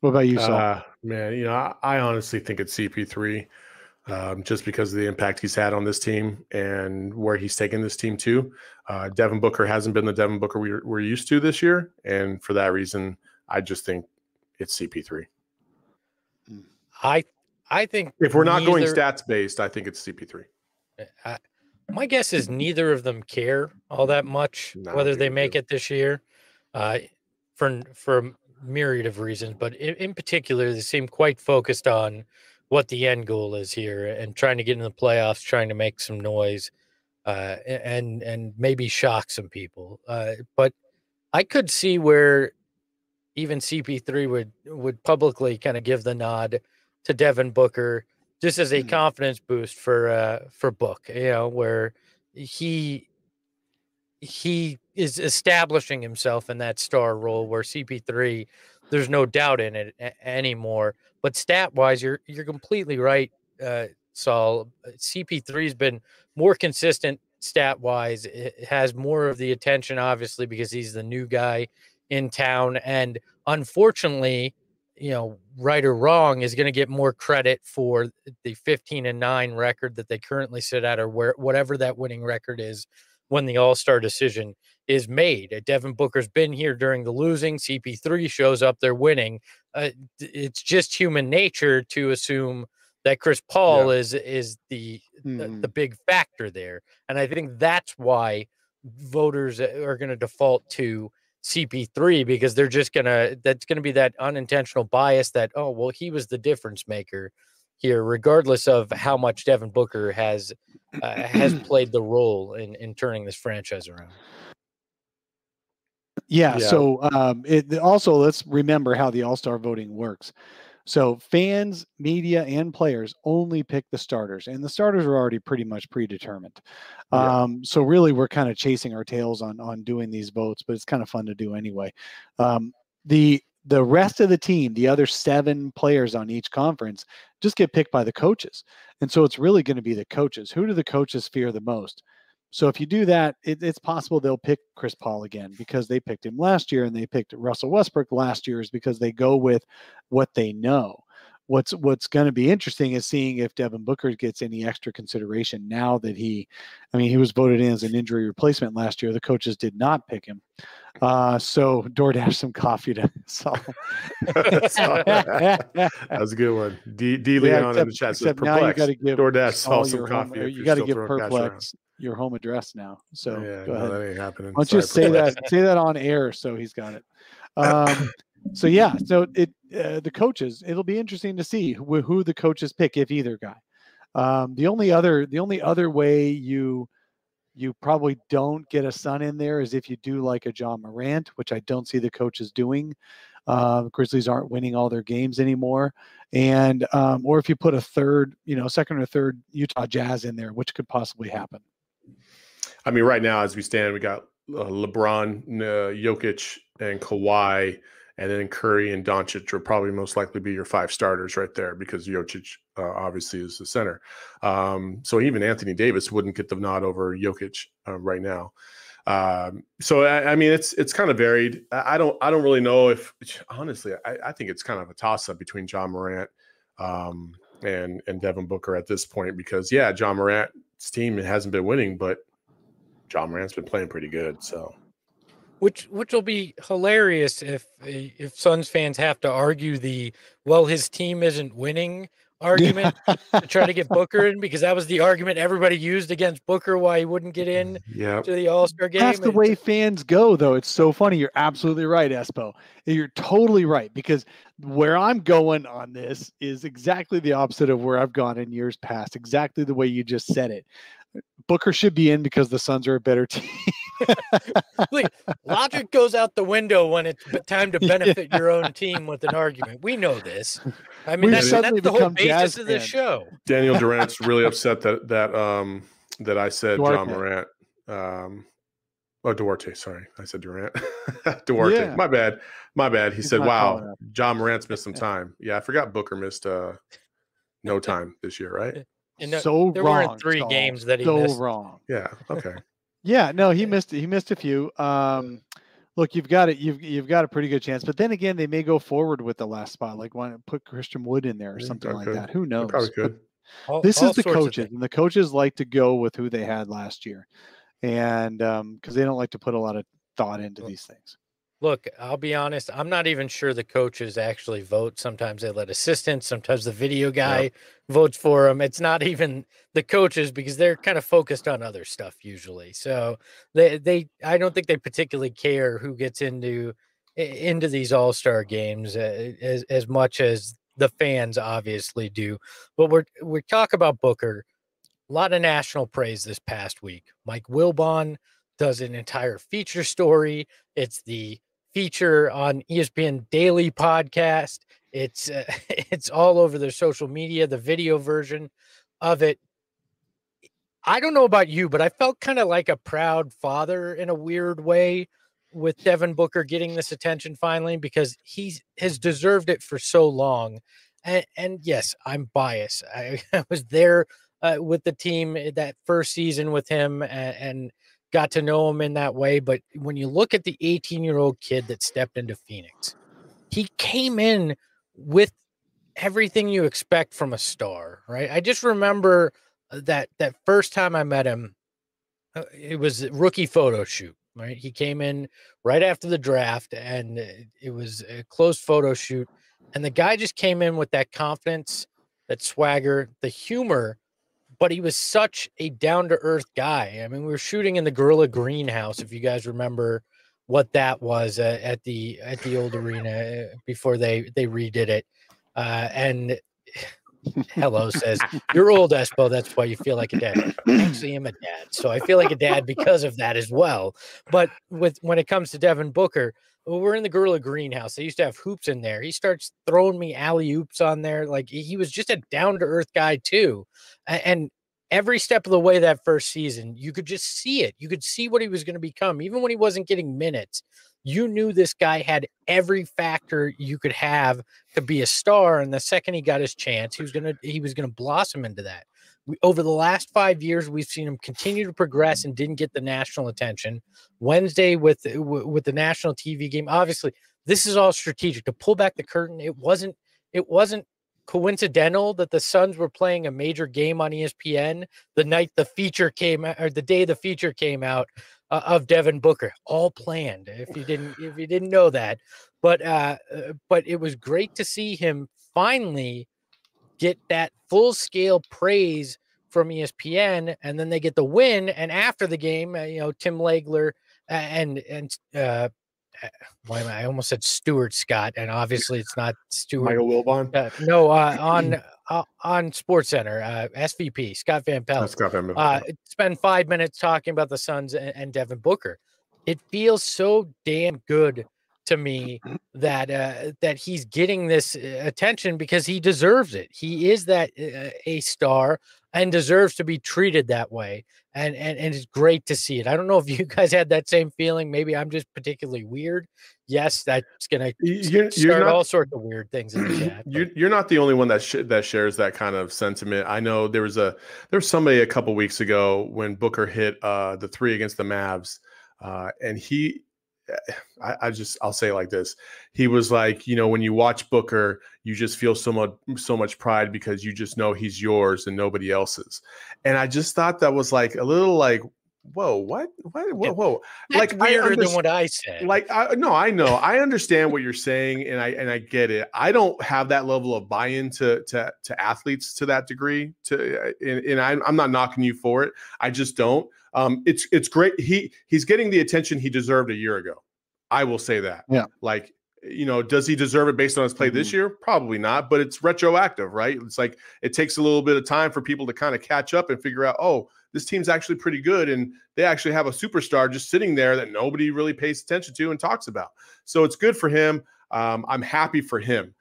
What about you, Saul? Man, you know, I honestly think it's CP3. Just because of the impact he's had on this team and where he's taken this team to. Devin Booker hasn't been the Devin Booker we're used to this year, and for that reason, I just think it's CP3. I think if we're not going stats-based, I think it's CP3. My guess is neither of them care all that much whether they make it this year for a myriad of reasons, but in particular, they seem quite focused on what the end goal is here and trying to get in the playoffs, trying to make some noise and maybe shock some people. But I could see where even CP3 would publicly kind of give the nod to Devin Booker just as a confidence boost for Book, you know, where he he is establishing himself in that star role where CP3, there's no doubt in it anymore. But stat-wise, you're completely right, Saul. CP3's been more consistent stat-wise. It has more of the attention, obviously, because he's the new guy in town. And unfortunately, you know, right or wrong, is going to get more credit for the 15-9 record that they currently sit at, or where whatever that winning record is when the All-Star decision is made. Devin Booker's been here during the losing. CP3 shows up, they're winning. It's just human nature to assume that Chris Paul is the big factor there. And I think that's why voters are going to default to CP3, because they're just going to, that's going to be that unintentional bias that, oh, well, he was the difference maker here, regardless of how much Devin Booker has played the role in turning this franchise around. Yeah. So it also, let's remember how the All-Star voting works. So fans, media, and players only pick the starters, and the starters are already pretty much predetermined. Yeah. So really, we're kind of chasing our tails on doing these votes, but it's kind of fun to do anyway. The rest of the team, the other 7 players on each conference, just get picked by the coaches. And so it's really going to be the coaches. Who do the coaches fear the most? So if you do that, it's possible they'll pick Chris Paul again because they picked him last year, and they picked Russell Westbrook last year, is because they go with what they know. What's going to be interesting is seeing if Devin Booker gets any extra consideration now that he was voted in as an injury replacement last year. The coaches did not pick him. So DoorDash some coffee to Saul. That was a good one. D Leon in the chat says Perplex. DoorDash Saul some coffee. You got to give Perplex your home address now. So yeah, go ahead. That ain't happening. Why don't you say that on air so he's got it. So the coaches, it'll be interesting to see who the coaches pick, if either guy. The only other way you probably don't get a Sun in there is if you do like a Ja Morant, which I don't see the coaches doing. Grizzlies aren't winning all their games anymore. And or if you put a second or third Utah Jazz in there, which could possibly happen. I mean, right now, as we stand, we got LeBron, Jokic, and Kawhi, and then Curry and Doncic will probably most likely be your 5 starters right there, because Jokic obviously is the center. So even Anthony Davis wouldn't get the nod over Jokic right now. So I mean, it's kind of varied. I don't really know if, honestly, I think it's kind of a toss-up between Ja Morant and Devin Booker at this point, because Ja Morant's team hasn't been winning, but Ja Morant's been playing pretty good, so. Which will be hilarious if Suns fans have to argue the, well, his team isn't winning argument to try to get Booker in, because that was the argument everybody used against Booker, why he wouldn't get in to the All-Star game. That's the way fans go, though. It's so funny. You're absolutely right, Espo. You're totally right, because where I'm going on this is exactly the opposite of where I've gone in years past, exactly the way you just said it. Booker should be in because the Suns are a better team. Logic goes out the window when it's time to benefit your own team with an argument. We know this. I mean, that's the whole basis of this show. Daniel Durant's really upset that I said Duarte. Ja Morant. Duarte. Sorry, I said Durant. Duarte. Yeah. My bad. He said, "Wow, Ja Morant's missed some time." Yeah, I forgot Booker missed no time this year, right? And there weren't 3 games that he missed. So wrong. Yeah. Okay. Yeah, no, he missed a few. Look, you've got a pretty good chance, but then again, they may go forward with the last spot, like want to put Christian Wood in there or something like that. Who knows? Probably could. This is the coaches, and the coaches like to go with who they had last year, and because they don't like to put a lot of thought into these things. Look, I'll be honest. I'm not even sure the coaches actually vote. Sometimes they let assistants. Sometimes the video guy votes for them. It's not even the coaches, because they're kind of focused on other stuff usually. So they I don't think they particularly care who gets into these All-Star games as much as the fans obviously do. But we talk about Booker. A lot of national praise this past week. Mike Wilbon does an entire feature story. It's the feature on ESPN Daily podcast. It's all over their social media, the video version of it. I don't know about you, but I felt kind of like a proud father in a weird way with Devin Booker getting this attention finally, because he has deserved it for so long. And yes, I'm biased. I was there with the team that first season with him and got to know him in that way. But when you look at the 18-year-old kid that stepped into Phoenix, he came in with everything you expect from a star, right? I just remember that first time I met him, it was a rookie photo shoot, right? He came in right after the draft, and it was a closed photo shoot. And the guy just came in with that confidence, that swagger, the humor, but he was such a down-to-earth guy. I mean, we were shooting in the Gorilla Greenhouse, if you guys remember what that was at the old arena before they redid it. And hello says, "You're old, Espo. That's why you feel like a dad." I actually am a dad, so I feel like a dad because of that as well. But when it comes to Devin Booker, we're in the Gorilla Greenhouse. They used to have hoops in there. He starts throwing me alley-oops on there. Like, he was just a down-to-earth guy too. And every step of the way that first season, you could just see it. You could see what he was going to become. Even when he wasn't getting minutes, you knew this guy had every factor you could have to be a star. And the second he got his chance, he was going to blossom into that. Over the last 5 years, we've seen him continue to progress and didn't get the national attention. Wednesday with the national TV game, obviously, this is all strategic. To pull back the curtain, it wasn't coincidental that the Suns were playing a major game on ESPN the night the feature came out, or the day the feature came out of Devin Booker. All planned. If you didn't know that, but it was great to see him finally get that full-scale praise from ESPN, and then they get the win. And after the game, Tim Legler and I almost said Stuart Scott, and obviously it's not Stuart. Michael Wilbon? On SportsCenter, SVP, Scott Van Pelt. Spend 5 minutes talking about the Suns and Devin Booker. It feels so damn good to me that he's getting this attention because he deserves it. He is that a star and deserves to be treated that way. And it's great to see it. I don't know if you guys had that same feeling. Maybe I'm just particularly weird. Yes, that's going to start all sorts of weird things in the chat. You're not the only one that shares that kind of sentiment. I know there was somebody a couple weeks ago when Booker hit the three against the Mavs, and he. I'll say it like this. He was like, when you watch Booker, you just feel so much pride because you just know he's yours and nobody else's. And I just thought that was like a little like, whoa, what? That's like weirder than what I said. Like, I know. I understand what you're saying, and I get it. I don't have that level of buy-in to athletes to that degree. I'm not knocking you for it. I just don't. It's great. He's getting the attention he deserved a year ago. I will say that. Yeah. Like, does he deserve it based on his play this year? Probably not, but it's retroactive, right? It's like it takes a little bit of time for people to kind of catch up and figure out, oh, this team's actually pretty good, and they actually have a superstar just sitting there that nobody really pays attention to and talks about. So it's good for him. I'm happy for him.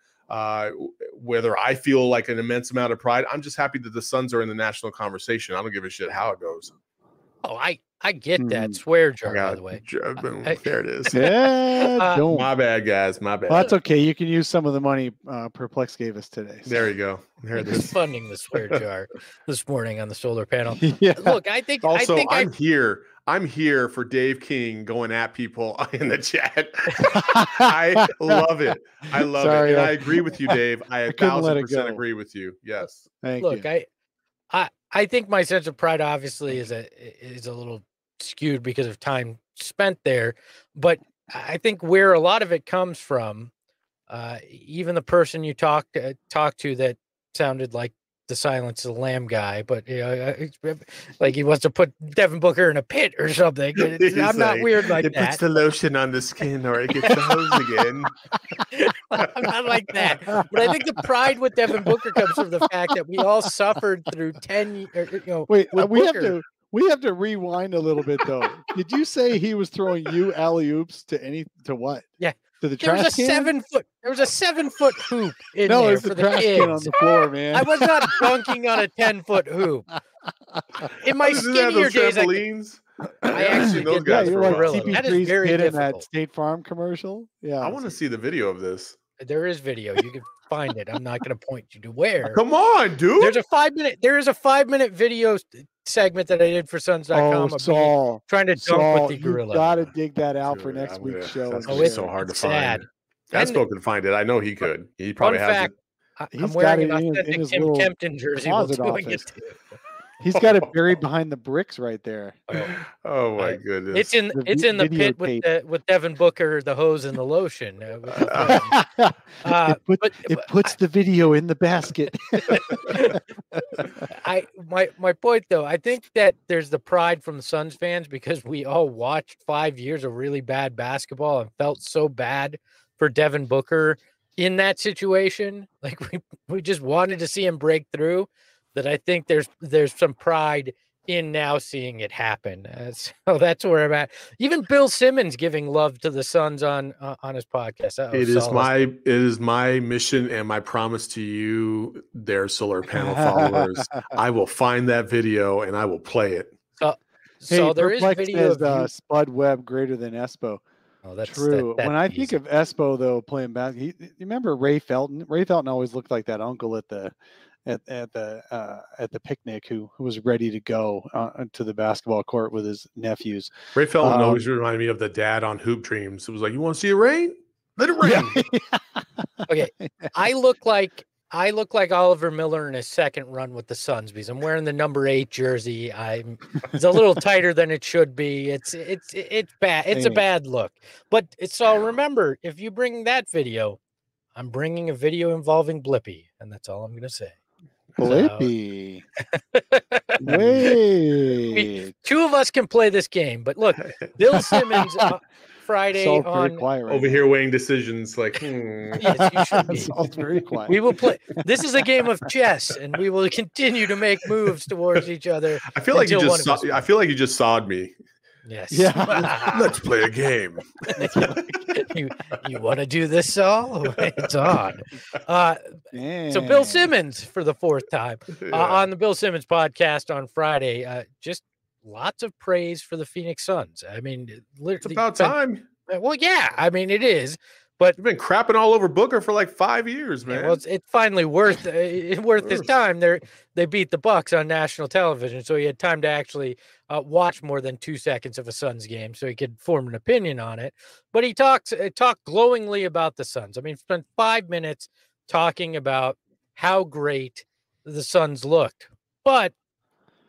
Whether I feel like an immense amount of pride, I'm just happy that the Suns are in the national conversation. I don't give a shit how it goes. Oh, I get that swear jar, by the way. There it is. Yeah, don't. My bad, guys. My bad. Well, that's okay. You can use some of the money Perplex gave us today. So. There you go. There it is. Funding the swear jar this morning on the solar panel. Yeah. Look, I'm here for Dave King going at people in the chat. I love it. I love it. And I agree with you, Dave. I 1,000% agree with you. Yes. Thank you. Look, I think my sense of pride obviously is a little skewed because of time spent there, but I think where a lot of it comes from, even the person you talked to that sounded like the Silence of the Lamb guy, but like he wants to put Devin Booker in a pit or something. I'm not weird like that. It puts the lotion on the skin or it gets the hose again. I'm not like that. But I think the pride with Devin Booker comes from the fact that we all suffered through 10 years. We have to rewind a little bit though. Did you say he was throwing you alley oops to what? Yeah. To the trash can? There was a 7-foot. There was a 7-foot hoop in there for the kids. On the floor, man. I was not dunking on a 10-foot hoop. In my skinnier days, I actually those guys for like really. That is very difficult. In that State Farm commercial. Yeah, I want to see the video of this. There is video. You can find it. I'm not going to point you to where. Come on, dude. There's a 5-minute. There is a 5-minute video segment that I did for Suns.com. Saul, trying to dunk with the gorilla. Got to dig that out for next week's show. It's so hard to find. Espo can find it. I know he could. He probably has it. I'm wearing an authentic Tim Kempton jersey. He's got it buried behind the bricks right there. Oh my goodness! It's in the pit with Devin Booker, the hose and the lotion. It puts the video in the basket. My point though, I think that there's the pride from the Suns fans because we all watched 5 years of really bad basketball and felt so bad for Devin Booker in that situation. Like we just wanted to see him break through. That I think there's some pride in now seeing it happen. So that's where I'm at. Even Bill Simmons giving love to the Suns on his podcast. It is my mission and my promise to you, their solar panel followers. I will find that video and I will play it. So there is video of Spud Webb greater than Espo. Oh, that's true. When I think of Espo though playing basketball, you remember Ray Felton? Ray Felton always looked like that uncle at the picnic who was ready to go to the basketball court with his nephews. Ray Felton always reminded me of the dad on Hoop Dreams. It was like, you want to see it rain? Let it rain. Yeah. Okay. I look like Oliver Miller in his second run with the Suns because I'm wearing the number 8 jersey. It's a little tighter than it should be. It's bad. It's a bad look. But so remember, if you bring that video, I'm bringing a video involving Blippi, and that's all I'm going to say. Blippi. Wait. Two of us can play this game, but look, Bill Simmons Friday on quiet, right? Over here weighing decisions like Yes, you should be. It's very quiet. We will play. This is a game of chess, and we will continue to make moves towards each other. I feel like you just sawed me. Yes. Yeah. Let's play a game. you want to do this, Saul? It's on. So Bill Simmons for the fourth time on the Bill Simmons podcast on Friday. Just lots of praise for the Phoenix Suns. I mean, it's about time. Well, yeah. I mean, it is. But you've been crapping all over Booker for like 5 years, man. Yeah, well, it's finally worth his time. They beat the Bucks on national television, so he had time to actually watch more than 2 seconds of a Suns game, so he could form an opinion on it. But he talked glowingly about the Suns. I mean, spent 5 minutes talking about how great the Suns looked. But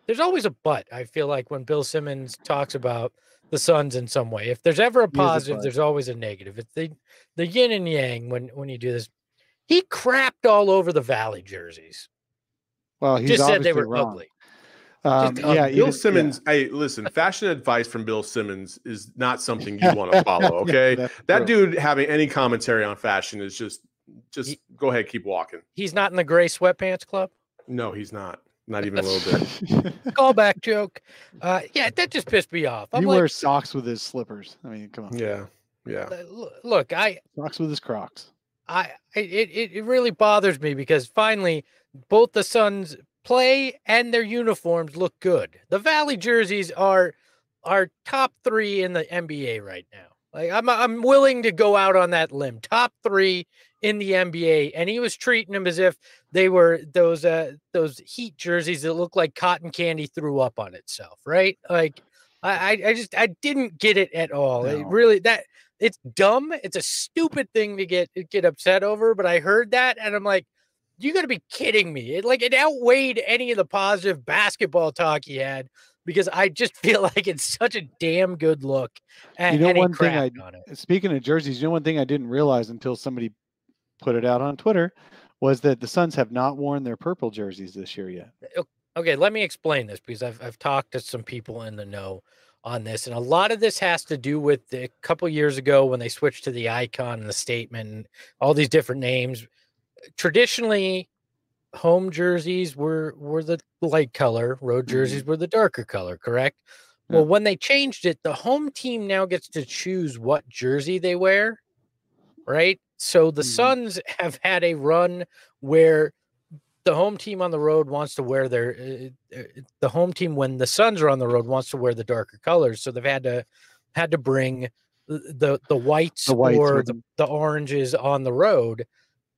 there's always a but. I feel like when Bill Simmons talks about the Suns in some way. If there's ever a positive, there's always a negative. It's the yin and yang when you do this. He crapped all over the Valley jerseys. Well, he just said they were ugly. Bill Simmons. Yeah. Hey, listen, fashion advice from Bill Simmons is not something you want to follow. Okay, yeah, that dude having any commentary on fashion is just go ahead, keep walking. He's not in the gray sweatpants club. No, he's not. Not even a little bit. Callback joke. Yeah, that just pissed me off. He wears socks with his slippers. I mean, come on. Yeah, yeah. Look, socks with his Crocs. It really bothers me because finally both the Suns play and their uniforms look good. The Valley jerseys are top 3 in the NBA right now. Like I'm willing to go out on that limb. Top 3 in the NBA, and he was treating them as if they were those Heat jerseys that look like cotton candy threw up on itself, right? Like I didn't get it at all. No. It really it's dumb. It's a stupid thing to get upset over, but I heard that and I'm like, you got to be kidding me. It outweighed any of the positive basketball talk he had because I just feel like it's such a damn good look. And, one thing on it. Speaking of jerseys, one thing I didn't realize until somebody put it out on Twitter was that the Suns have not worn their purple jerseys this year yet. Okay, let me explain this because I've talked to some people in the know on this, and a lot of this has to do with a couple years ago when they switched to the icon and the statement and all these different names. Traditionally, home jerseys were the light color, road jerseys were the darker color, correct? Yeah. Well, when they changed it, the home team now gets to choose what jersey they wear, right? So the Suns have had a run where the home team on the road wants to wear their the home team when the Suns are on the road wants to wear the darker colors. So they've had to bring the whites, or the oranges on the road.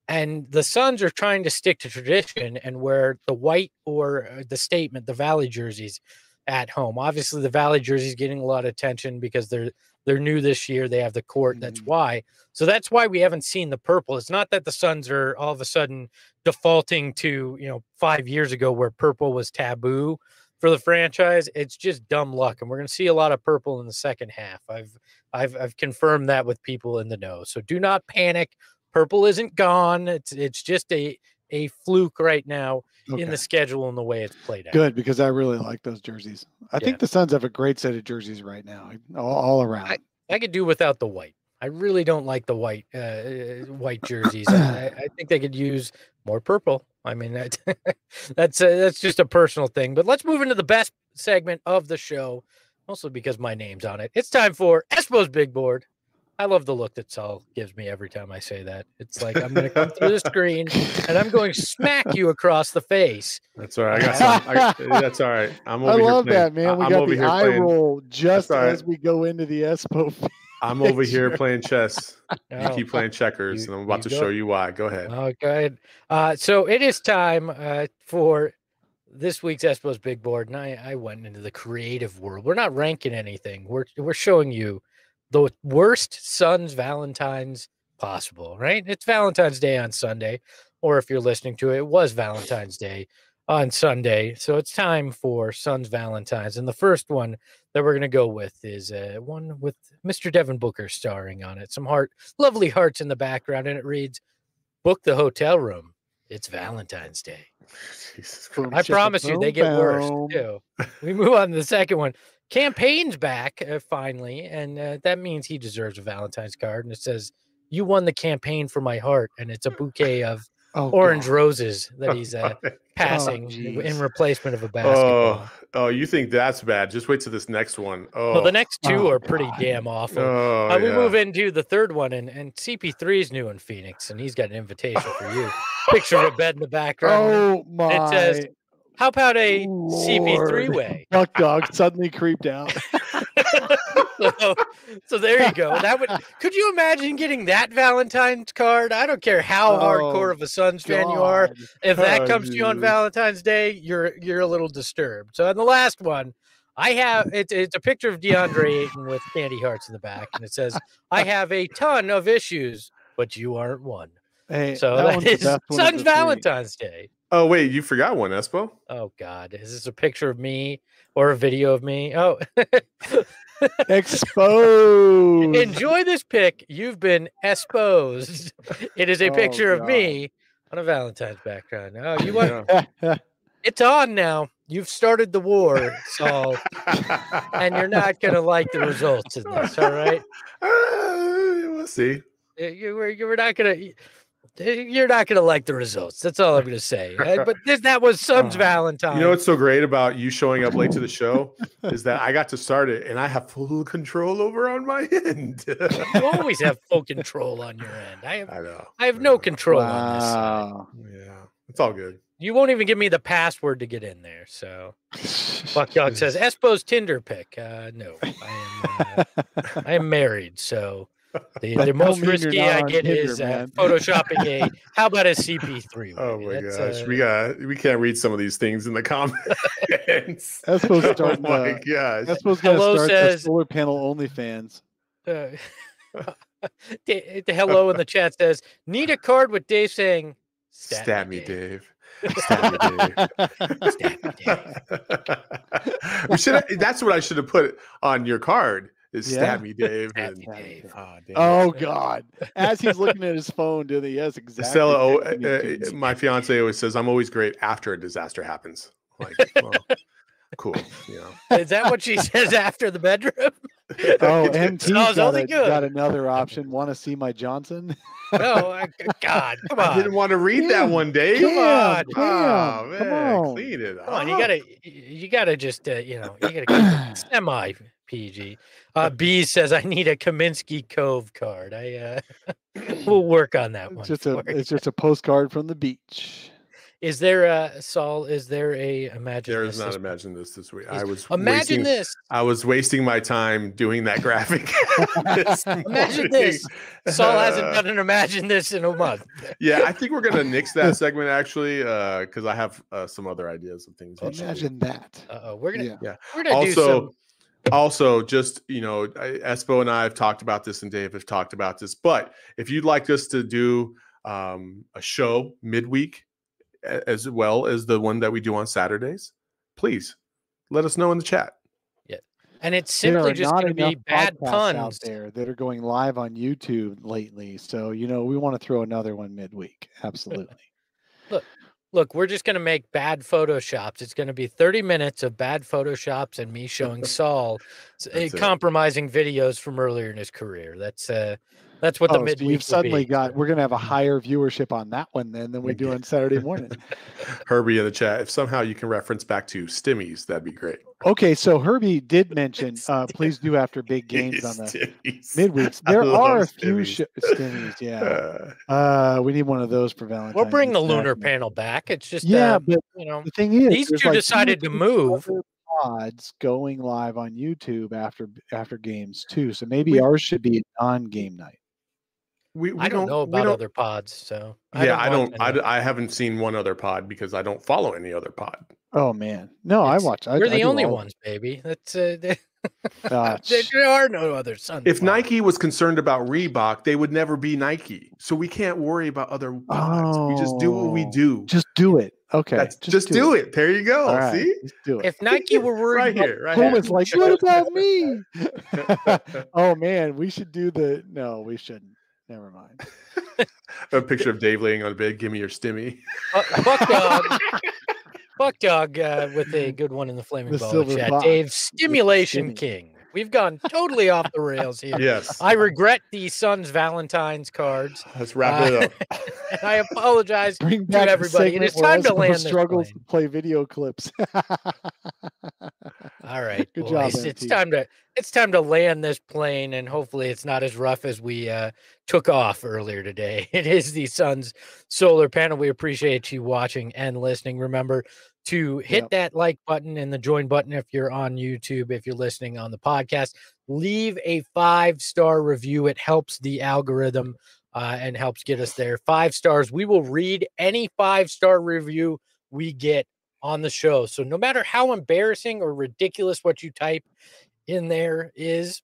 And the Suns are trying to stick to tradition and wear the white or the statement, the Valley jerseys at home. Obviously, the Valley jerseys getting a lot of attention because they're new this year. They have the court. That's why. So that's why we haven't seen the purple. It's not that the Suns are all of a sudden defaulting to, 5 years ago where purple was taboo for the franchise. It's just dumb luck. And we're going to see a lot of purple in the second half. I've confirmed that with people in the know. So do not panic. Purple isn't gone. It's just a fluke right now in the schedule and the way it's played out. Good, because I really like those jerseys. I think the Suns have a great set of jerseys right now, all around. I could do without the white. I really don't like the white jerseys. I think they could use more purple. I mean, that's just a personal thing. But let's move into the best segment of the show, also because my name's on it. It's time for Espo's Big Board. I love the look that Saul gives me every time I say that. It's like I'm going to come through the screen and I'm going to smack you across the face. That's all right. That's all right. I love that, man. We got the eye roll just as we go into the Espo. I'm over here playing chess. You keep playing checkers, and I'm about to show you why. Go ahead. Okay. So it is time for this week's Espo's Big Board, and I went into the creative world. We're not ranking anything. We're showing you the worst Suns Valentine's possible, right? It's Valentine's Day on Sunday, or if you're listening to it, it was Valentine's Day on Sunday. So it's time for Suns Valentine's. And the first one that we're going to go with is one with Mr. Devin Booker starring on it. Some lovely hearts in the background. And it reads, book the hotel room. It's Valentine's Day. Jesus Christ. I promise you, they get worse too. We move on to the second one. Campaign's back finally, and that means he deserves a Valentine's card. And it says, "You won the campaign for my heart," and it's a bouquet of orange roses that he's passing in replacement of a basketball. Oh, you think that's bad? Just wait till this next one. Oh, well, the next two are pretty damn awful. Oh, we move into the third one, and CP3 is new in Phoenix, and he's got an invitation for you. Picture of a bed in the background. Oh my! It says, how about a CP3 way? Buckdog suddenly creeped out. so there you go. That would. Could you imagine getting that Valentine's card? I don't care how hardcore of a Suns fan you are. If that comes to you on Valentine's Day, you're a little disturbed. So on the last one, I have it's a picture of DeAndre Ayton with candy hearts in the back, and it says, "I have a ton of issues, but you aren't one." Hey, so that is Suns Valentine's Day. Oh, wait, you forgot one, Espo. Oh, God. Is this a picture of me or a video of me? Oh. Exposed. Enjoy this pic. You've been exposed. It is a picture of me on a Valentine's background. Oh, you want? It's on now. You've started the war, Saul, and you're not going to like the results of this, all right? We'll see. You're not going to like the results. That's all I'm going to say. But that was Suns Valentine. You know what's so great about you showing up late to the show is that I got to start it, and I have full control over on my end. You always have full control on your end. I have no control on this side. Yeah, it's all good. You won't even give me the password to get in there. So Buckdog says, Espo's Tinder pick. No, I am married, so. The most risky I get is photoshopping a how about a CP3? Oh my gosh, we can't read some of these things in the comments. That's supposed to start. Oh my gosh, that's supposed to start the solar panel OnlyFans. The hello in the chat says, need a card with Dave saying, "Stab me, Dave." We should. That's what I should have put on your card. Stab me, Dave. Oh, God. As he's looking at his phone, doing yes, exactly. Stella, my fiance always says, I'm always great after a disaster happens. I'm like, well, cool. You know. Is that what she says after the bedroom? Oh, MT got another option. Want to see my Johnson? Oh, God. Come on. I didn't want to read that one, Dave. Come on. Oh, man. Come on. Clean it up. You got to just, you got to get semi- PG. B says, I need a Kaminsky Cove card. We'll work on that one. It's just a postcard from the beach. Is there a Saul? Is there a Imagine? There is not Imagine this week. I was Imagine this. I was wasting my time doing that graphic. Imagine this. Saul hasn't done an Imagine this in a month. Yeah, I think we're gonna nix that segment actually, because I have some other ideas of things. Imagine that. We're gonna. Yeah. We're gonna also, just, you know, Espo and I have talked about this, and Dave have talked about this. But if you'd like us to do a show midweek, as well as the one that we do on Saturdays, please let us know in the chat. Yeah. And it's simply just going to be bad puns out there that are going live on YouTube lately. So, you know, we want to throw another one midweek. Absolutely. Look, we're just going to make bad Photoshops. It's going to be 30 minutes of bad Photoshops and me showing Saul compromising videos from earlier in his career. That's what the midweek. We've suddenly got. We're going to have a higher viewership on that one than we do on Saturday morning. Herbie in the chat. If somehow you can reference back to Stimmies, that'd be great. Okay, so Herbie did mention. Please do after big games on the midweeks. There are a few Stimmies. Yeah, we need one of those for Valentine's. We'll bring the lunar panel back. It's just but you know, the thing is, these two decided to move. Odds going live on YouTube after games too, so maybe ours should be on game night. I don't know about other pods, so I haven't seen one other pod because I don't follow any other pod. Oh man, no, I watch. You're the only ones, baby. That's there are no other Sunday. If Nike was concerned about Reebok, they would never be Nike. So we can't worry about other pods. We just do what we do. Just do it. Okay, just do it. There you go. Right. See, just do it. If Nike were worried, Puma's like, what about me? Oh man, we should do the. No, we shouldn't. Never mind. A picture of Dave laying on a bed. Give me your stimmy. Buckdog with a good one in the flaming bowl chat. Box. Dave, Stimulation King. We've gone totally off the rails here. Yes. I regret the Suns Valentine's cards. Let's wrap it up. And I apologize to everybody. It is time to land this struggles plane. To play video clips. All right. Good job, it's time to land this plane, and hopefully it's not as rough as we took off earlier today. It is the Suns solar panel. We appreciate you watching and listening. Remember to hit that like button and the join button if you're on YouTube. If you're listening on the podcast, leave a 5-star review. It helps the algorithm and helps get us there. 5 stars. We will read any 5-star review we get on the show. So no matter how embarrassing or ridiculous what you type in there is,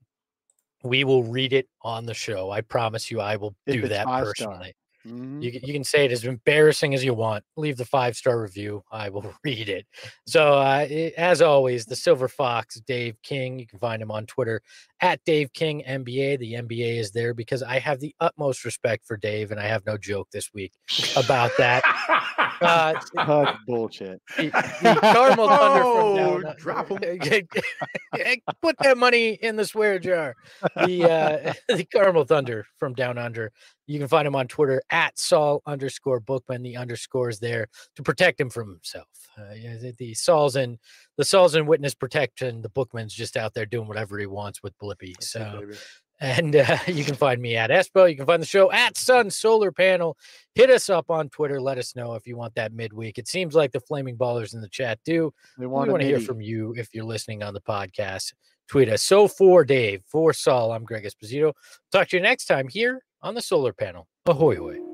we will read it on the show. I promise you I will do that personally. You can say it as embarrassing as you want. Leave the 5-star review. I will read it. So as always, the Silver Fox, Dave King. You can find him on Twitter at Dave King NBA. The NBA is there because I have the utmost respect for Dave, and I have no joke this week about that. Bullshit. The Caramel Thunder from down. Drop him. Put that money in the swear jar. The Caramel Thunder from down under. You can find him on Twitter at Saul_Bookman. The underscores there to protect him from himself. The Saul's in witness protection. The Bookman's just out there doing whatever he wants with Blippi. So, and you can find me at Espo. You can find the show at Sun Solar Panel. Hit us up on Twitter. Let us know if you want that midweek. It seems like the flaming ballers in the chat do. We want to hear from you if you're listening on the podcast. Tweet us. So for Dave, for Saul, I'm Greg Esposito. Talk to you next time here on the Solar Panel. Ahoy, hoy.